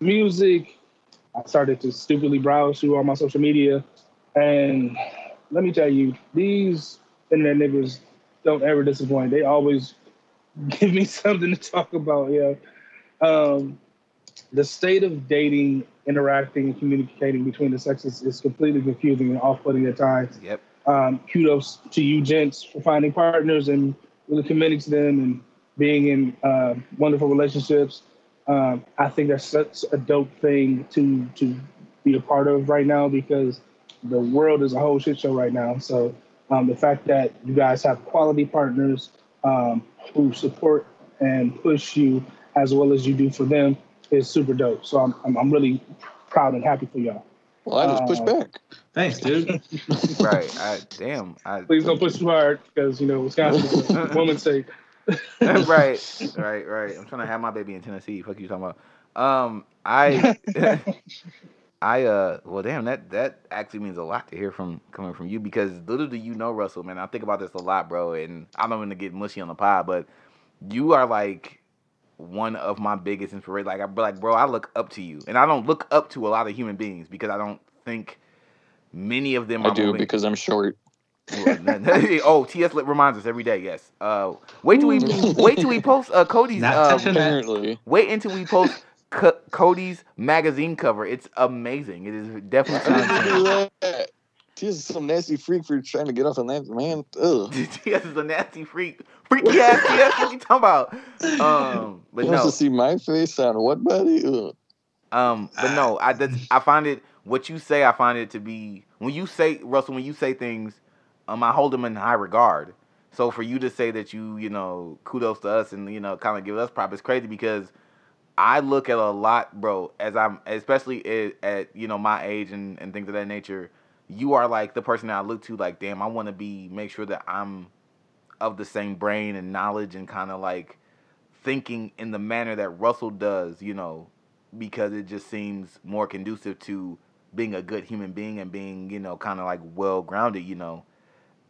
music. I started to stupidly browse through all my social media, and let me tell you, these internet niggas don't ever disappoint. They always give me something to talk about, yeah. Um, the state of dating, interacting, and communicating between the sexes is completely confusing and off-putting at times. Yep. Um, kudos to you gents for finding partners and really committing to them and being in uh, wonderful relationships. Um, I think that's such a dope thing to to be a part of right now, because the world is a whole shit show right now. So um, the fact that you guys have quality partners um, who support and push you as well as you do for them is super dope. So I'm I'm, I'm really proud and happy for y'all. Well, I just uh, pushed back. Thanks, dude. Right. I, damn. I, Please don't push too hard, because, you know, Wisconsin, women's sake. right, right, right. I'm trying to have my baby in Tennessee. Fuck you talking about. Um, I, I, uh, well, damn, that that actually means a lot to hear from coming from you, because little do you know, Russell, man, I think about this a lot, bro, and I don't want to get mushy on the pod, but you are like one of my biggest inspirations. Like, I'm like, bro, I look up to you, and I don't look up to a lot of human beings because I don't think many of them. I are do moving. Because I'm short. Oh, T S reminds us every day. Yes. Uh, wait till we wait till we post uh, Cody's. Uh, apparently. Wait until we post C- Cody's magazine cover. It's amazing. It is definitely. T S is some nasty freak for trying to get off on that, man. Ugh. T S is a nasty freak. Freaky ass T S. What you talking about? Um, but he wants no. to see my face on what, buddy? Ugh. Um, but no, I I find it what you say, I find it to be, when you say, Russell, when you say things, um, I hold them in high regard. So for you to say that you, you know, kudos to us and, you know, kind of give us props, it's crazy because I look at a lot, bro, as I'm, especially at, at you know, my age and, and things of that nature, you are like the person that I look to, like, damn, I want to be, make sure that I'm of the same brain and knowledge and kind of like thinking in the manner that Russell does, you know, because it just seems more conducive to being a good human being and being, you know, kind of like well-grounded, you know.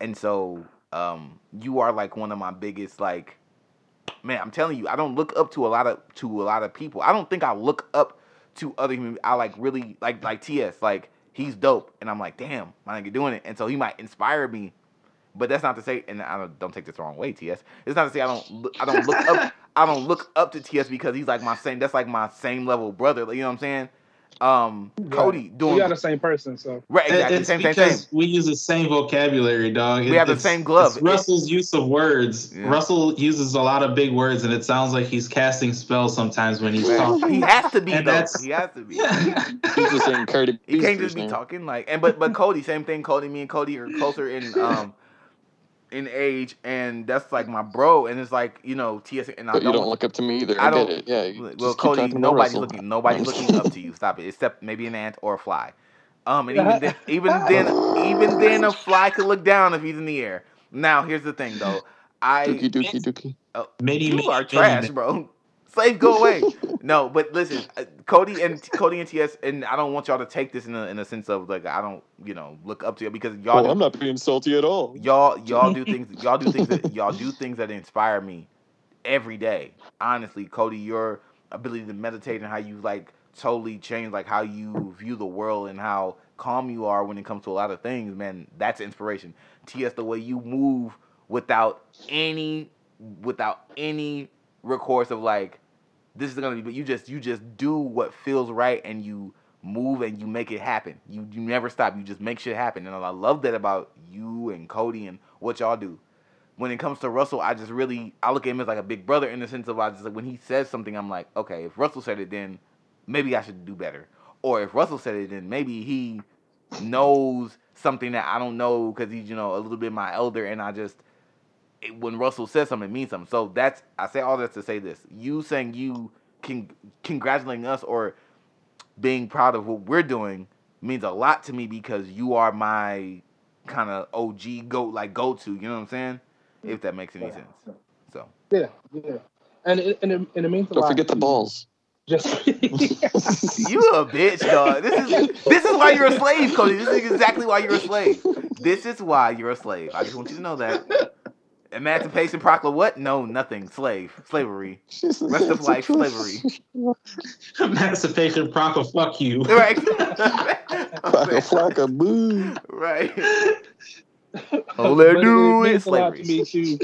And so um, you are like one of my biggest, like, man, I'm telling you, I don't look up to a lot of, to a lot of people. I don't think I look up to other human. I like really like, like T S, like he's dope. And I'm like, damn, my nigga doing it. And so he might inspire me, but that's not to say, and I don't, don't take this the wrong way, T S. It's not to say I don't, I don't look up, I don't look up to T S because he's like my same, that's like my same level brother. You know what I'm saying? Um, yeah. Cody doing. We are the same person, so right, exactly. It's same, same, same. We use the same vocabulary, dog. We it, have the same glove. It's Russell's use of words. Yeah. Russell uses a lot of big words, and it sounds like he's casting spells sometimes when he's talking. He has to be. And that's... He has to be. He's just saying Cody. He can't just be man. talking like. And but but Cody, same thing. Cody, me and Cody are closer in um in age, and that's like my bro. And it's like you know T S. And but I don't, you don't look up to me either. I don't. I get it. Yeah. Well, Cody, nobody's looking. Nobody's looking up to you. Stop it. Except maybe an ant or a fly. Um, and even then, even then, even then, a fly could look down if he's in the air. Now, here's the thing, though. I dookie dookie dookie. Oh, many, you many, are trash, many, bro. Slave, go away. No, but listen, Cody and Cody and T S, and I don't want y'all to take this in a, in a sense of like I don't, you know, look up to you because y'all. Well, do, I'm not being salty at all. Y'all, y'all do things. Y'all do things. That, y'all do things that inspire me every day. Honestly, Cody, your ability to meditate and how you like totally change like how you view the world and how calm you are when it comes to a lot of things, man. That's inspiration. T S, the way you move without any, without any recourse of like. This is gonna be, but you just you just do what feels right, and you move and you make it happen. You you never stop. You just make shit happen, and I love that about you and Cody and what y'all do. When it comes to Russell, I just really I look at him as like a big brother in the sense of I just like when he says something, I'm like, okay, if Russell said it, then maybe I should do better, or if Russell said it, then maybe he knows something that I don't know because he's you know a little bit my elder, and I just. When Russell says something, it means something. So that's I say all that to say this. You saying you can congratulating us or being proud of what we're doing means a lot to me because you are my kind of O G go like go to. You know what I'm saying? If that makes any yeah. sense. So yeah, yeah, and it, and it, and it means a Don't lot. Don't forget the balls. Just you a bitch, dog. This is this is why you're a slave, Cody. This is exactly why you're a slave. This is why you're a slave. I just want you to know that. Emancipation proclamation? What? No, nothing. Slave. Slavery. Rest of life, slavery. Emancipation proclamation, fuck you. Right. Proclamation, boo. Right. All they do is slavery. It means a lot to me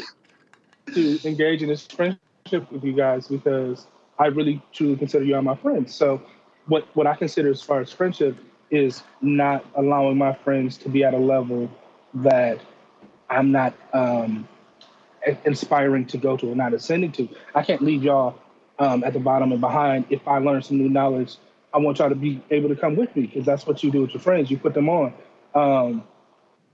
to, to engage in this friendship with you guys because I really, truly consider you all my friends. So what, what I consider as far as friendship is not allowing my friends to be at a level that I'm not... Um, inspiring to go to and not ascending to. I can't leave y'all um, at the bottom and behind. If I learn some new knowledge, I want y'all to be able to come with me because that's what you do with your friends. You put them on. Um,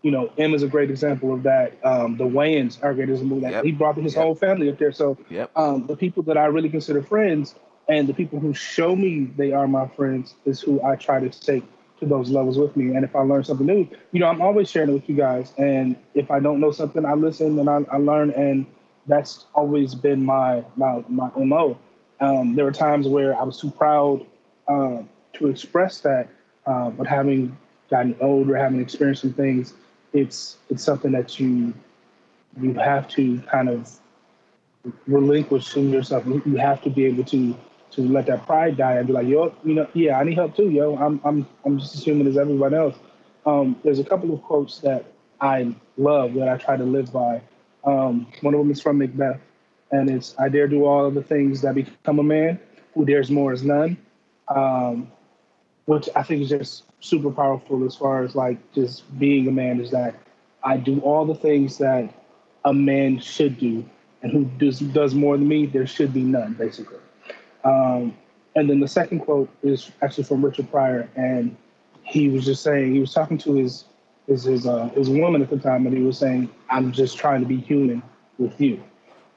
you know, M is a great example of that. Um, the Wayans are a great example of that. Yep. He brought his yep. whole family up there. So yep. um, the people that I really consider friends and the people who show me they are my friends is who I try to take to those levels with me. And if I learn something new, you know, I'm always sharing it with you guys. And if I don't know something, I listen and I, I learn. And that's always been my, my, my M O. Um, there were times where I was too proud uh, to express that, uh, but having gotten older, having experienced some things, it's, it's something that you, you have to kind of relinquish in yourself. You have to be able to, to let that pride die and be like, yo, you know, yeah, I need help too, yo. I'm I'm I'm just as human as everyone else. Um, there's a couple of quotes that I love that I try to live by. Um, one of them is from Macbeth, and it's, I dare do all of the things that become a man. Who dares more is none, um, which I think is just super powerful as far as like just being a man is that I do all the things that a man should do, and who does, does more than me, there should be none, basically. Um, and then the second quote is actually from Richard Pryor, and he was just saying, he was talking to his his his, uh, his woman at the time, and he was saying, I'm just trying to be human with you.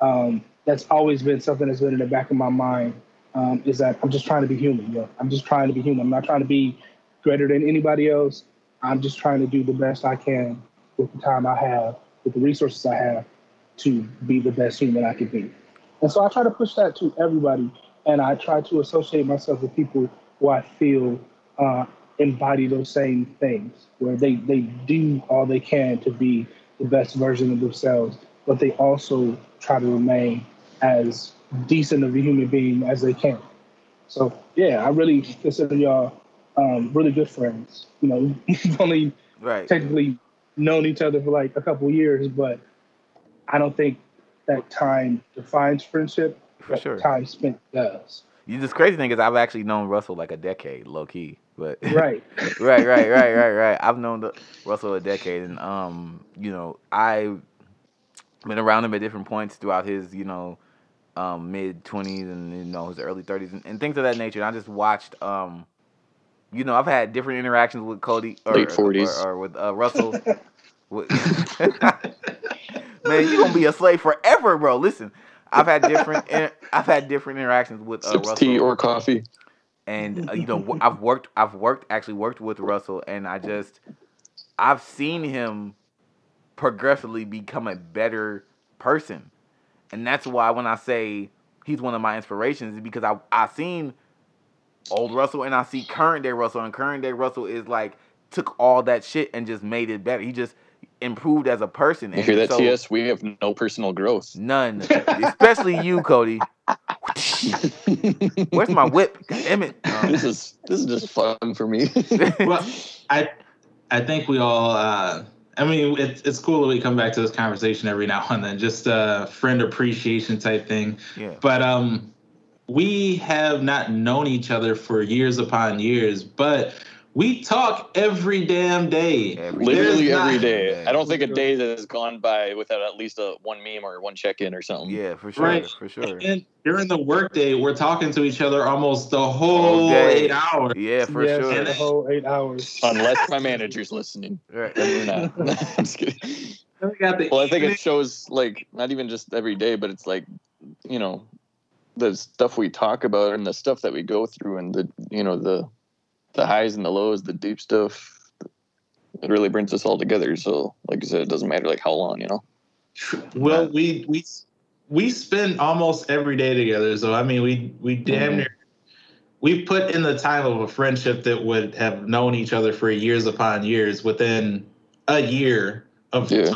Um, that's always been something that's been in the back of my mind, um, is that I'm just trying to be human. Yo. I'm just trying to be human. I'm not trying to be greater than anybody else. I'm just trying to do the best I can with the time I have, with the resources I have, to be the best human I can be. And so I try to push that to everybody, and I try to associate myself with people who I feel uh, embody those same things, where they, they do all they can to be the best version of themselves, but they also try to remain as decent of a human being as they can. So, yeah, I really consider y'all um, really good friends. You know, we've only right. technically known each other for like a couple years, but I don't think that time defines friendship. For sure. Time spent does. You, this crazy thing is I've actually known Russell like a decade, low key. But right. right, right, right, right, right. I've known the, Russell a decade, and um, you know, I've been around him at different points throughout his, you know, um, mid twenties and you know his early thirties and, and things of that nature. And I just watched, um, you know, I've had different interactions with Cody or late forties or, or, or with uh, Russell. Man, you're gonna be a slave forever, bro. Listen, I've had different, inter- I've had different interactions with uh, Russell. Tea or coffee, and uh, you know, I've worked, I've worked, actually worked with Russell, and I just, I've seen him progressively become a better person, and that's why when I say he's one of my inspirations, is because I I seen old Russell, and I see current day Russell, and current day Russell is like took all that shit and just made it better. He just improved as a person. You hear that, so, T S? We have no personal growth. None. Especially you, Cody. Where's my whip? God damn it. Um, this is this is just fun for me. Well, I I think we all, uh, I mean, it's, it's cool that we come back to this conversation every now and then, just a friend appreciation type thing. Yeah. But um, we have not known each other for years upon years, but we talk every damn day. Every Literally day. every day. I don't think a day that has gone by without at least a one meme or one check-in or something. Yeah, for sure. Right. For sure. And during the workday, we're talking to each other almost the whole day. eight hours. Yeah, for yes, sure. The whole eight hours. Unless my manager's listening. Right. Not. I'm just kidding. Well, I think it shows, like, not even just every day, but it's like, you know, the stuff we talk about and the stuff that we go through and the, you know, the the highs and the lows, the deep stuff, it really brings us all together. So, like I said, it doesn't matter like how long, you know. Well, uh, we we we spend almost every day together. So, I mean, we we damn mm-hmm. near we put in the time of a friendship that would have known each other for years upon years within a year of yeah.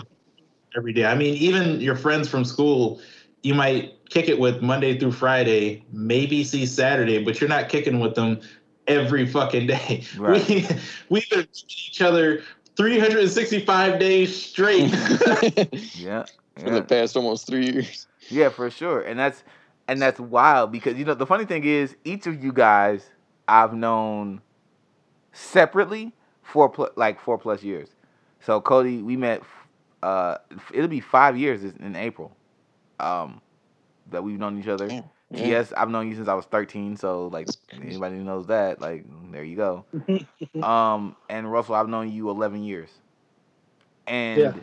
every day. I mean, even your friends from school, you might kick it with Monday through Friday, maybe see Saturday, but you're not kicking with them every fucking day. Right. We we've been each other three hundred sixty-five days straight. yeah, yeah. For the past almost three years. Yeah, for sure. And that's and that's wild because you know the funny thing is each of you guys I've known separately for pl- like four plus years. So Cody, we met uh it'll be five years in April. Um that we've known each other. Yeah. Yes, I've known you since I was thirteen, so, like, anybody who knows that, like, there you go. um, and, Russell, I've known you eleven years. And yeah.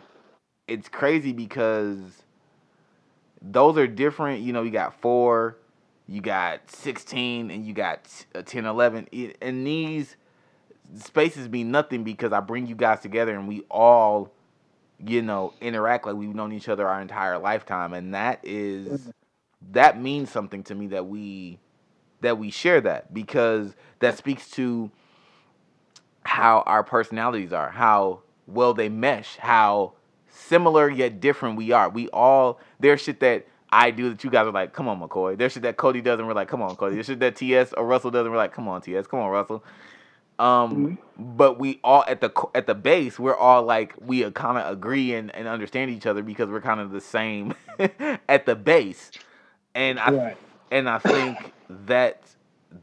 it's crazy because those are different. You know, you got four, you got sixteen, and you got ten, eleven. And these spaces mean nothing because I bring you guys together and we all, you know, interact like we've known each other our entire lifetime. And that is... that means something to me that we that we share that because that speaks to how our personalities are, how well they mesh, how similar yet different we are. We all, there's shit that I do that you guys are like, come on, McCoy. There's shit that Cody does and we're like, come on, Cody. There's shit that T S or Russell does and we're like, come on, T S, come on, Russell. Um, mm-hmm. But we all, at the at the base, we're all like, we kind of agree and, and understand each other because we're kind of the same at the base. And I right. and I think that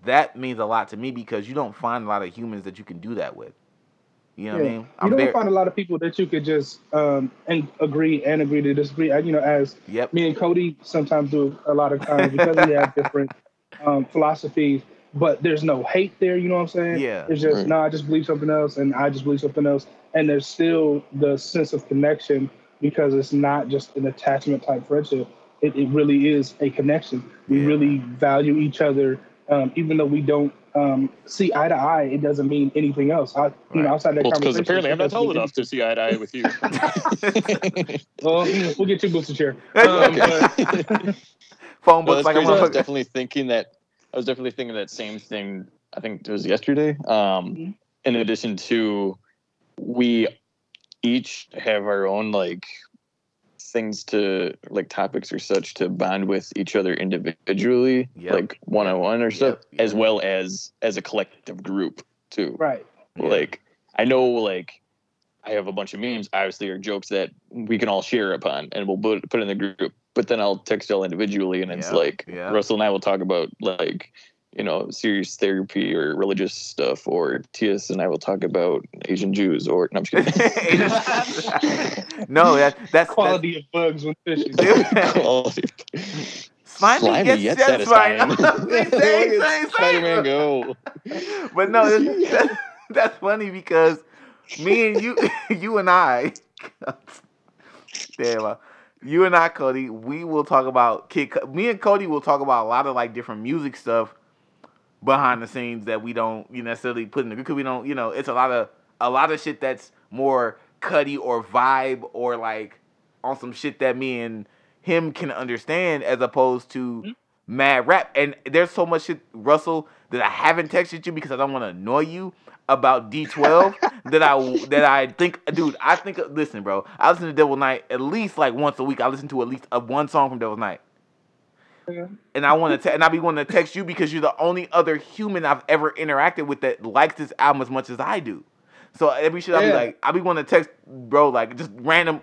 that means a lot to me because you don't find a lot of humans that you can do that with. You know yeah. what I mean? I'm you don't very... find a lot of people that you could just um, and agree and agree to disagree. I, you know, as yep. me and Cody sometimes do a lot of times because we have different um, philosophies. but there's no hate there, you know what I'm saying? Yeah. It's just, right. no, nah, I just believe something else, and I just believe something else. And there's still the sense of connection because it's not just an attachment-type friendship. It, it really is a connection. We yeah. really value each other. Um, even though we don't um, see eye to eye, it doesn't mean anything else. I, you right. know, outside that well, conversation. Because apparently I'm not told enough to see eye to eye with you. Well, we'll get you a booster chair. Um, okay. but, Phone books no, like a motherfucker. I was definitely thinking that. I was definitely thinking that same thing. I think it was yesterday. Um, mm-hmm. In addition to, we each have our own like things to like topics or such to bond with each other individually, yep. like one on one or stuff, yep. Yep. as well as as a collective group too. Right. Like yeah. I know, like I have a bunch of memes, obviously, or jokes that we can all share upon, and we'll put put in the group. But then I'll text y'all individually, and it's yeah, like yeah. Russell and I will talk about like, you know, serious therapy or religious stuff, or T S and I will talk about Asian Jews, or no, I'm just kidding. no, that, that's quality that's, of bugs when fishing. Quality. Slimy, Slimy yet satisfying. Spider-Man go. But no, that's, that's, that's funny because me and you, you and I, damn. Uh, You and I, Cody, we will talk about Kid. Me and Cody will talk about a lot of like different music stuff behind the scenes that we don't you know, necessarily put in the group. Cause we don't, you know, it's a lot of a lot of shit that's more Cody or vibe or like on some shit that me and him can understand as opposed to mm-hmm. mad rap. And there's so much shit, Russell, that I haven't texted you because I don't want to annoy you about D twelve that I that I think, dude, I think, listen, bro, I listen to Devil's Night at least like once a week. I listen to at least a, one song from Devil's Night. Yeah. And I want to, te- and I be wanting to text you because you're the only other human I've ever interacted with that likes this album as much as I do. So every shit yeah. I be like, I be wanting to text, bro, like just random.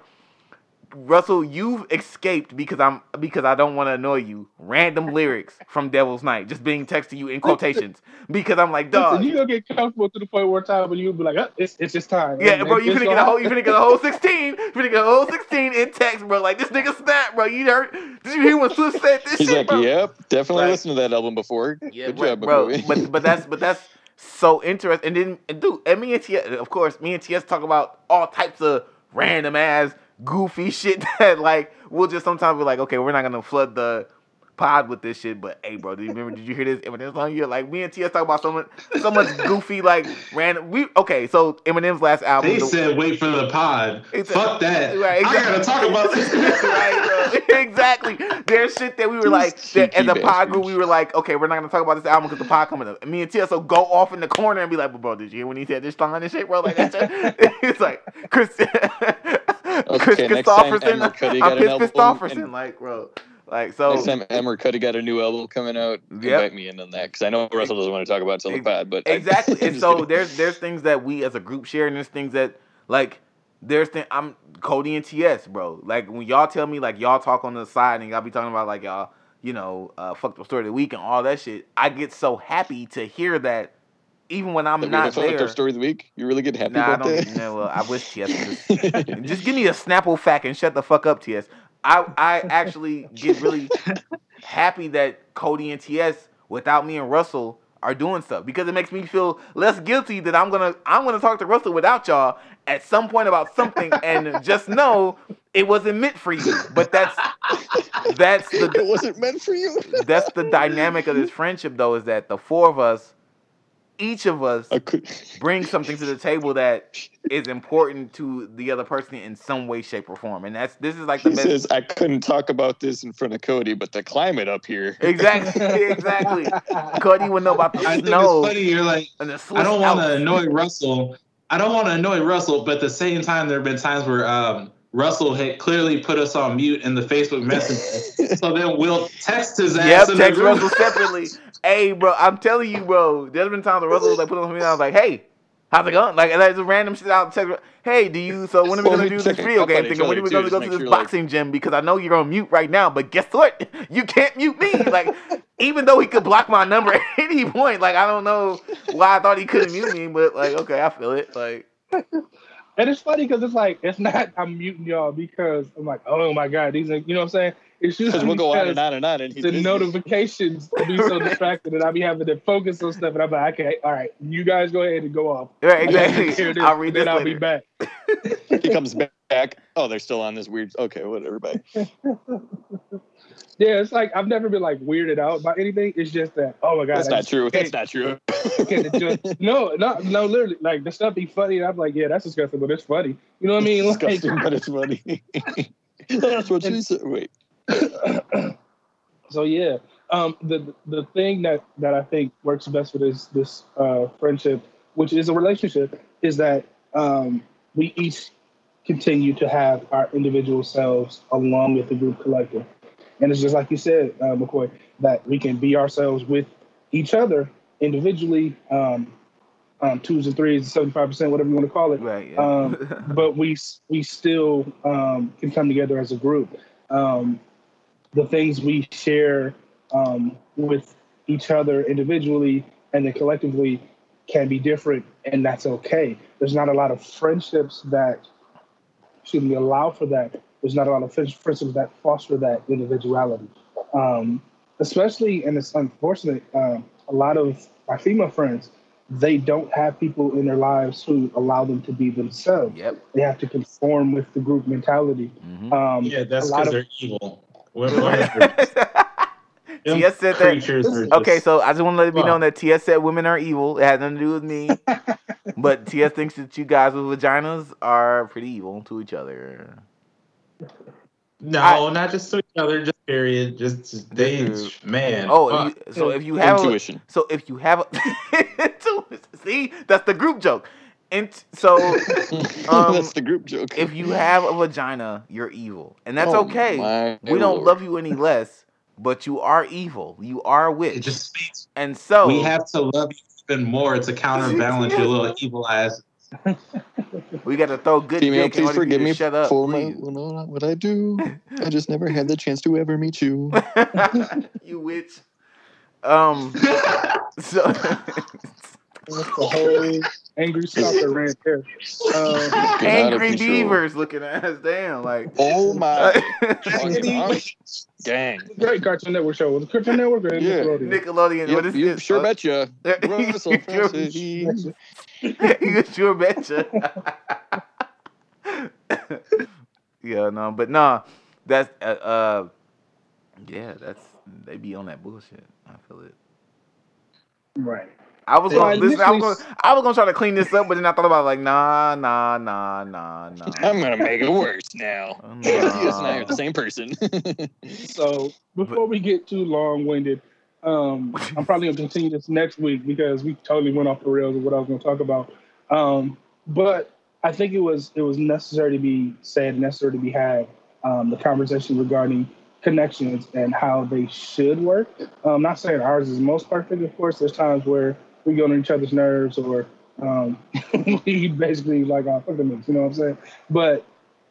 Russell, you've escaped because I'm because I don't want to annoy you. Random lyrics from Devil's Night just being texted to you in quotations because I'm like, dog. Listen, you gonna get comfortable to the point where time when you'll be like, oh, it's it's just time. Yeah, and bro, you finna get a whole you finna get a whole sixteen, you finna get a whole sixteen in text, bro. Like this nigga snap, bro. You heard? Did you hear what Swift said? This He's shit, like, bro. Yep, definitely like, listened to that album before. Yeah, good bro, job, bro. but but that's but that's so interesting. And then and dude, and me and T S, of course, me and T S talk about all types of random ass. Goofy shit that like we'll just sometimes be like, okay, we're not gonna flood the pod with this shit, but hey, bro, do you remember? Did you hear this Eminem song? You're like, me and T S talk about so much, so much goofy like random. We okay, so Eminem's last album. They the, said, wait for the pod. Fuck a, that. Right, exactly. I gotta talk about this. Right, bro. Exactly. There's shit that we were like, that, as a pod group, we were like, okay, we're not gonna talk about this album because the pod coming up. And me and T S will go off in the corner and be like, well, bro, did you hear when he said this song and shit, bro? Like that's it. It's like Chris. Okay, Chris Christopherson, I'm Chris Christopherson, and, like, bro, like, so. Next time Emmer Cuddy got a new album coming out, yep. invite me in on that, because I know Russell doesn't want to talk about it until the pod, but. Exactly, I, and so kidding. there's there's things that we as a group share, and there's things that, like, there's things, I'm Cody and T S, bro, like, when y'all tell me, like, y'all talk on the side, and y'all be talking about, like, y'all, you know, uh, fucked up story of the week and all that shit, I get so happy to hear that. Even when I'm that not there. Fucked up story of the week? You really get happy nah, about I don't, that? No, well, I wish T S was just, just give me a Snapple fact and shut the fuck up, T S. I, I actually get really happy that Cody and T S, without me and Russell, are doing stuff because it makes me feel less guilty that I'm gonna I'm gonna talk to Russell without y'all at some point about something and just know it wasn't meant for you. But that's that's the it wasn't meant for you. That's the dynamic of this friendship, though, is that the four of us. Each of us brings something to the table that is important to the other person in some way, shape, or form, and that's this is like the he best. Says, I couldn't talk about this in front of Cody, but the climate up here. Exactly, exactly. Cody would know about the I snow. Think it's funny. You're like, I don't want to annoy Russell. I don't want to annoy Russell, but at the same time, there have been times where um, Russell had clearly put us on mute in the Facebook Messenger. So then Will text his ass. Yep, in text the group. Russell separately. Hey, bro, I'm telling you, bro. There's been times where Russell was like, put on me, and I was like, hey, how's it going? Like, that's random shit out. Text, hey, do you, so when are we going to do this video game thing? When are we going to go to this boxing like... gym? Because I know you're on mute right now, but guess what? You can't mute me. Like, even though he could block my number at any point, like, I don't know why I thought he couldn't mute me, but, like, okay, I feel it. Like, And it's funny because it's like, it's not, I'm muting y'all because I'm like, oh my God, these are, you know what I'm saying? It's just because we'll go on and on and on. And the notifications will be so distracted and I'll be having to focus on stuff. And I'm like, okay, all right, you guys go ahead and go off. Right, exactly. I'll read this. Then I'll be back. He comes back. Oh, they're still on this weird. Okay, whatever, bye. Yeah, it's like I've never been like weirded out by anything. It's just that, oh my God, that's I not true. That's not true. Just, no, no, no, literally, like the stuff be funny, and I'm like, yeah, that's disgusting, but it's funny. You know what I mean? Like, disgusting, but it's funny. That's what you said. Wait. So yeah, um, the the thing that, that I think works best for this this uh, friendship, which is a relationship, is that um, we each continue to have our individual selves along with the group collective. And it's just like you said, uh, McCoy, that we can be ourselves with each other individually, um, um, twos and threes, seventy-five percent, whatever you want to call it. Right, yeah. um, but we we still um, can come together as a group. Um, the things we share um, with each other individually and then collectively can be different, and that's okay. There's not a lot of friendships that, excuse me, allow for that. There's not a lot of principles that foster that individuality, um, especially, and it's unfortunate, uh, a lot of my female friends, they don't have people in their lives who allow them to be themselves. Yep. They have to conform with the group mentality. Mm-hmm. Um, yeah, that's because they're evil. T S said that. Okay, so I just want to let it be known that T S said women are evil. It has nothing to do with me. But T S thinks that you guys with vaginas are pretty evil to each other. No, I, not just to each other, just period, just days, man. Oh, you, so if you have intuition, a, so if you have, a, see, that's the group joke, and so um, that's the group joke. If you have a vagina, you're evil, and that's oh, okay. We don't Lord. love you any less, but you are evil. You are a witch. It just speaks, and so we have to love you even more to counterbalance your little evil ass. We got to throw good Female, dick please in forgive me shut up, for please. My, well, what I do. I just never had the chance to ever meet you. You witch. Um, so that's the whole angry stuff that ran there. Um, angry beavers looking at us. Damn, like oh my, my gang. Great Cartoon Network show. The Cartoon Network, or yeah. Nickelodeon. Nickelodeon. Yep, what is you this? Sure betcha. Russell Francis. You sure betcha. Yeah, no, but nah, that's uh, uh, yeah, that's they be on that bullshit. I feel it. Right. I was gonna, listen, I was gonna, I was gonna try to clean this up, but then I thought about it, like, nah, nah, nah, nah, nah. I'm gonna make it worse now. Nah. It's not you're the same person. So before but, we get too long-winded. Um, I'm probably going to continue this next week because we totally went off the rails of what I was going to talk about. Um, but I think it was it was necessary to be said, necessary to be had, um, the conversation regarding connections and how they should work. I'm not saying ours is most perfect, of course. There's times where we go on each other's nerves or um, we basically like, oh, fuck them, you know what I'm saying? But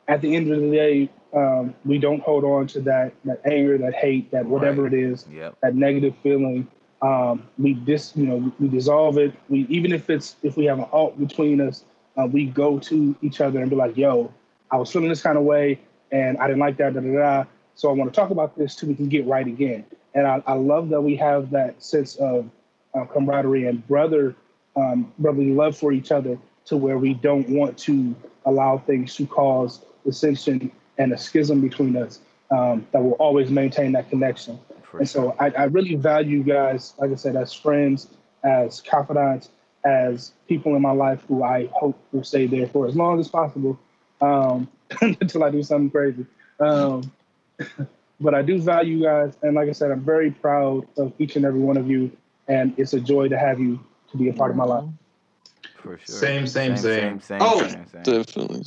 at the end of the day, Um, we don't hold on to that that anger, that hate, that whatever right. it is, yep. that negative feeling. Um, we dis, you know, we, we dissolve it. We even if it's if we have an alt between us, uh, we go to each other and be like, "Yo, I was feeling this kind of way, and I didn't like that. Da da da. So I want to talk about this too. We can get right again." And I, I love that we have that sense of uh, camaraderie and brother um, brotherly love for each other, to where we don't want to allow things to cause dissension and a schism between us, um, that will always maintain that connection. For and sure. so I, I really value you guys, like I said, as friends, as confidants, as people in my life who I hope will stay there for as long as possible, um, until I do something crazy. Um, but I do value you guys. And like I said, I'm very proud of each and every one of you. And it's a joy to have you to be a part mm-hmm. of my life. For sure. Same, same, same. same, same, same oh, same, same. Definitely.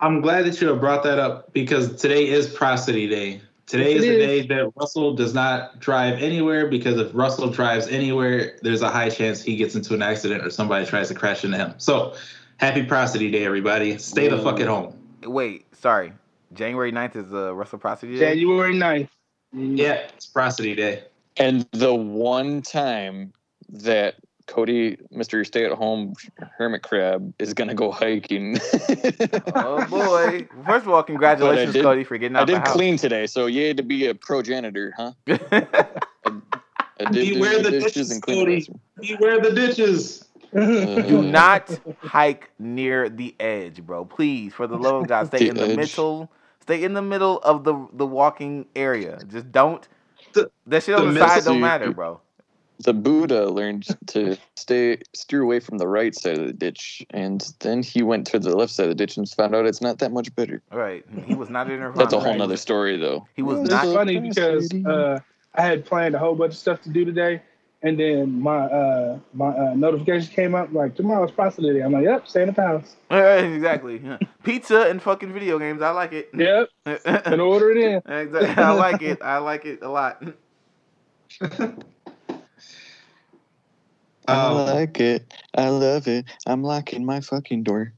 I'm glad that you have brought that up because today is prosody day. Today is, is the day that Russell does not drive anywhere because if Russell drives anywhere, there's a high chance he gets into an accident or somebody tries to crash into him. So, happy prosody day, everybody. Stay Wait. the fuck at home. Wait, sorry. January ninth is uh, Russell prosody day? January ninth. Yeah, it's prosody day. And the one time that Cody, Mister Stay-at-home hermit crab, is going to go hiking. Oh, boy. First of all, congratulations, did, Cody, for getting out of the house. I did clean today, so you had to be a pro-janitor, huh? I, I did Beware do the dishes, dishes and clean Cody. The Beware the ditches. Uh, do not hike near the edge, bro. Please, for the love of God, stay the in the edge. middle. Stay in the middle of the the walking area. Just don't. The, that shit on the, the side don't matter, bro. The Buddha learned to stay steer away from the right side of the ditch, and then he went to the left side of the ditch and found out it's not that much better. Right, he was not in. That's a whole nother story, though. He was well, not. It's funny because uh, I had planned a whole bunch of stuff to do today, and then my uh, my uh, notification came up like tomorrow's pasta day. I'm like, yep, stay in the house. Right, exactly. Yeah. Pizza and fucking video games. I like it. Yep, and order it in. Exactly. I like it. I like it a lot. I like it. I love it. I'm locking my fucking door.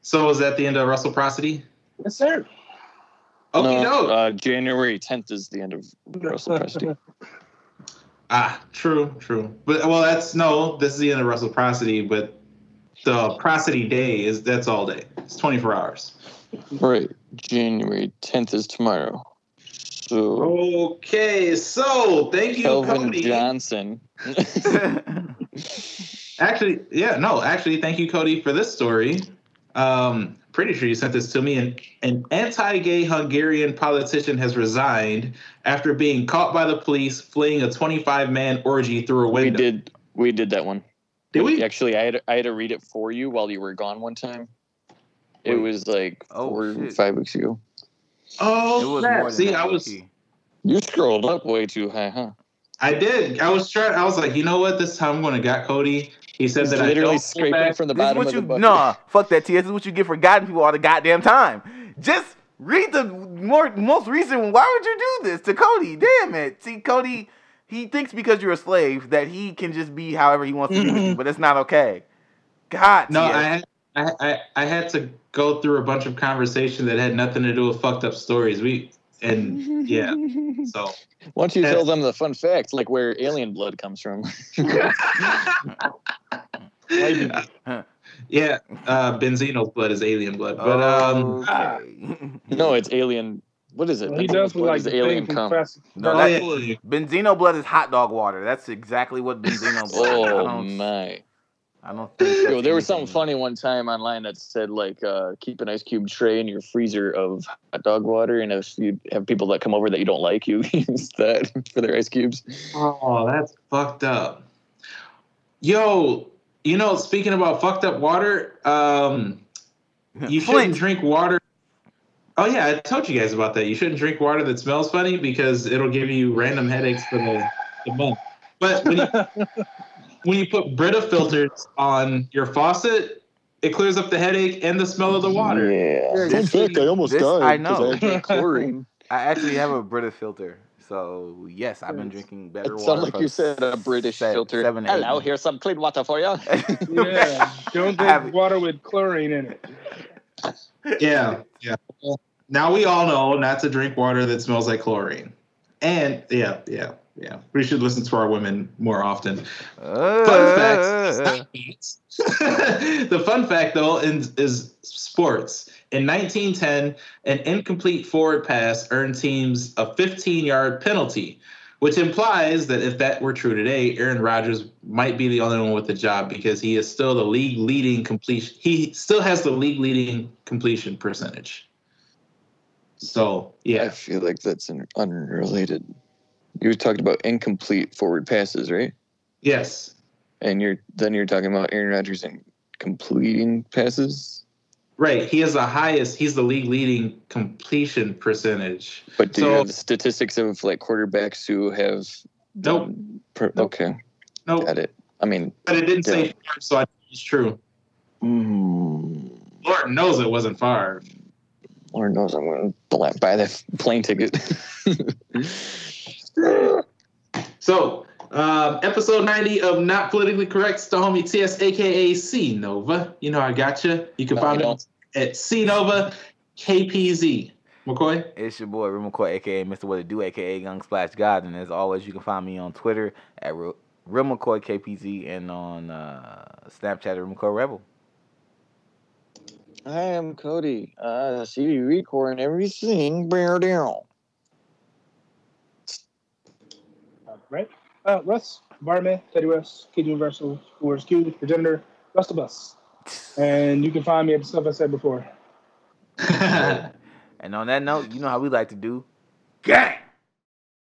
So is that the end of Russell Prosody? Yes, sir. Okay, no. no. Uh, January tenth is the end of Russell Prosody. Ah, true, true. But well, that's no. This is the end of Russell Prosody, but the Prosody Day is that's all day. It's twenty-four hours. Right. January tenth is tomorrow. So, okay, so thank you, Kelvin Cody Johnson. Actually, yeah, no, actually, thank you, Cody, for this story. Um, pretty sure you sent this to me. An, an anti-gay Hungarian politician has resigned after being caught by the police fleeing a twenty-five man orgy through a window. We did, we did that one. Did we? Actually, I had I had to read it for you while you were gone one time. Wait. It was like oh, four or five weeks ago. Oh, snap. See, I was. Key. You scrolled up way too high, huh? I did. I was trying. I was like, you know what? This time I'm gonna got Cody. He said He's that literally I literally scraping back. From the bottom of you, the bucket. Nah, fuck that. T. This is what you get for guiding people all the goddamn time. Just read the more most recent one. Why would you do this to Cody? Damn it. See, Cody, he thinks because you're a slave that he can just be however he wants to be with you, but that's not okay. God. No, T S. I. Had- I, I, I had to go through a bunch of conversation that had nothing to do with fucked up stories. We and yeah, so why don't you tell them the fun facts, like where alien blood comes from? Yeah, uh, Benzino's blood is alien blood, but um, okay. No, it's alien. What is it? He does look like the alien cum. No, that's, Benzino blood is hot dog water. That's exactly what Benzino blood. Oh is. my. I don't think Yo, there was something funny one time online that said, like, uh, keep an ice cube tray in your freezer of hot dog water, and if you have people that come over that you don't like, you use that for their ice cubes. Oh, that's fucked up. Yo, you know, speaking about fucked up water, um, you shouldn't drink water. Oh, yeah, I told you guys about that. You shouldn't drink water that smells funny because it'll give you random headaches for the, the month. But when you... When you put Brita filters on your faucet, it clears up the headache and the smell of the water. Yeah. In fact, I almost this, died. I know. I drank chlorine. I actually have a Brita filter. So, yes, I've been drinking better it water. It sounds like you said a British seven, filter. Seven, Hello, here's some clean water for you. Yeah. Don't drink water with chlorine in it. Yeah. Yeah. Now we all know not to drink water that smells like chlorine. And, yeah, yeah. Yeah, we should listen to our women more often. Uh, fun facts. The fun fact, though, is, is sports. In nineteen ten, an incomplete forward pass earned teams a fifteen-yard penalty, which implies that if that were true today, Aaron Rodgers might be the only one with the job because he is still the league-leading completion. He still has the league-leading completion percentage. So, yeah. I feel like that's an unrelated. You talked about incomplete forward passes, right? Yes. And you're then you're talking about Aaron Rodgers and completing passes? Right. He has the highest. He's the league-leading completion percentage. But do so, you have the statistics of, like, quarterbacks who have... Nope. Um, per, nope. Okay. Nope. Got it. I mean... But it didn't yeah. say Favre, so I think it's true. Mm. Lord knows it wasn't Favre. Lord knows I'm going to buy that plane ticket. So, um, episode ninety of Not Politically Correct, it's the homie T S, a k a. C-Nova. You know I got you. You can no, find me don't. At C-Nova K P Z. McCoy? It's your boy, Rim McCoy, a k a. Mister What It Do, a k a. Young Splash God. And as always, you can find me on Twitter at, Real McCoy K P Z, and on uh, Snapchat, Real McCoy Rebel. I am Cody. Uh, I see you recording everything. Bear down. All right. Uh, Russ, Barman, Teddy Russ, Kid Universal, Wars Q, Progenitor, Rust of Us. And you can find me at the stuff I said before. And on that note, you know how we like to do. Gang!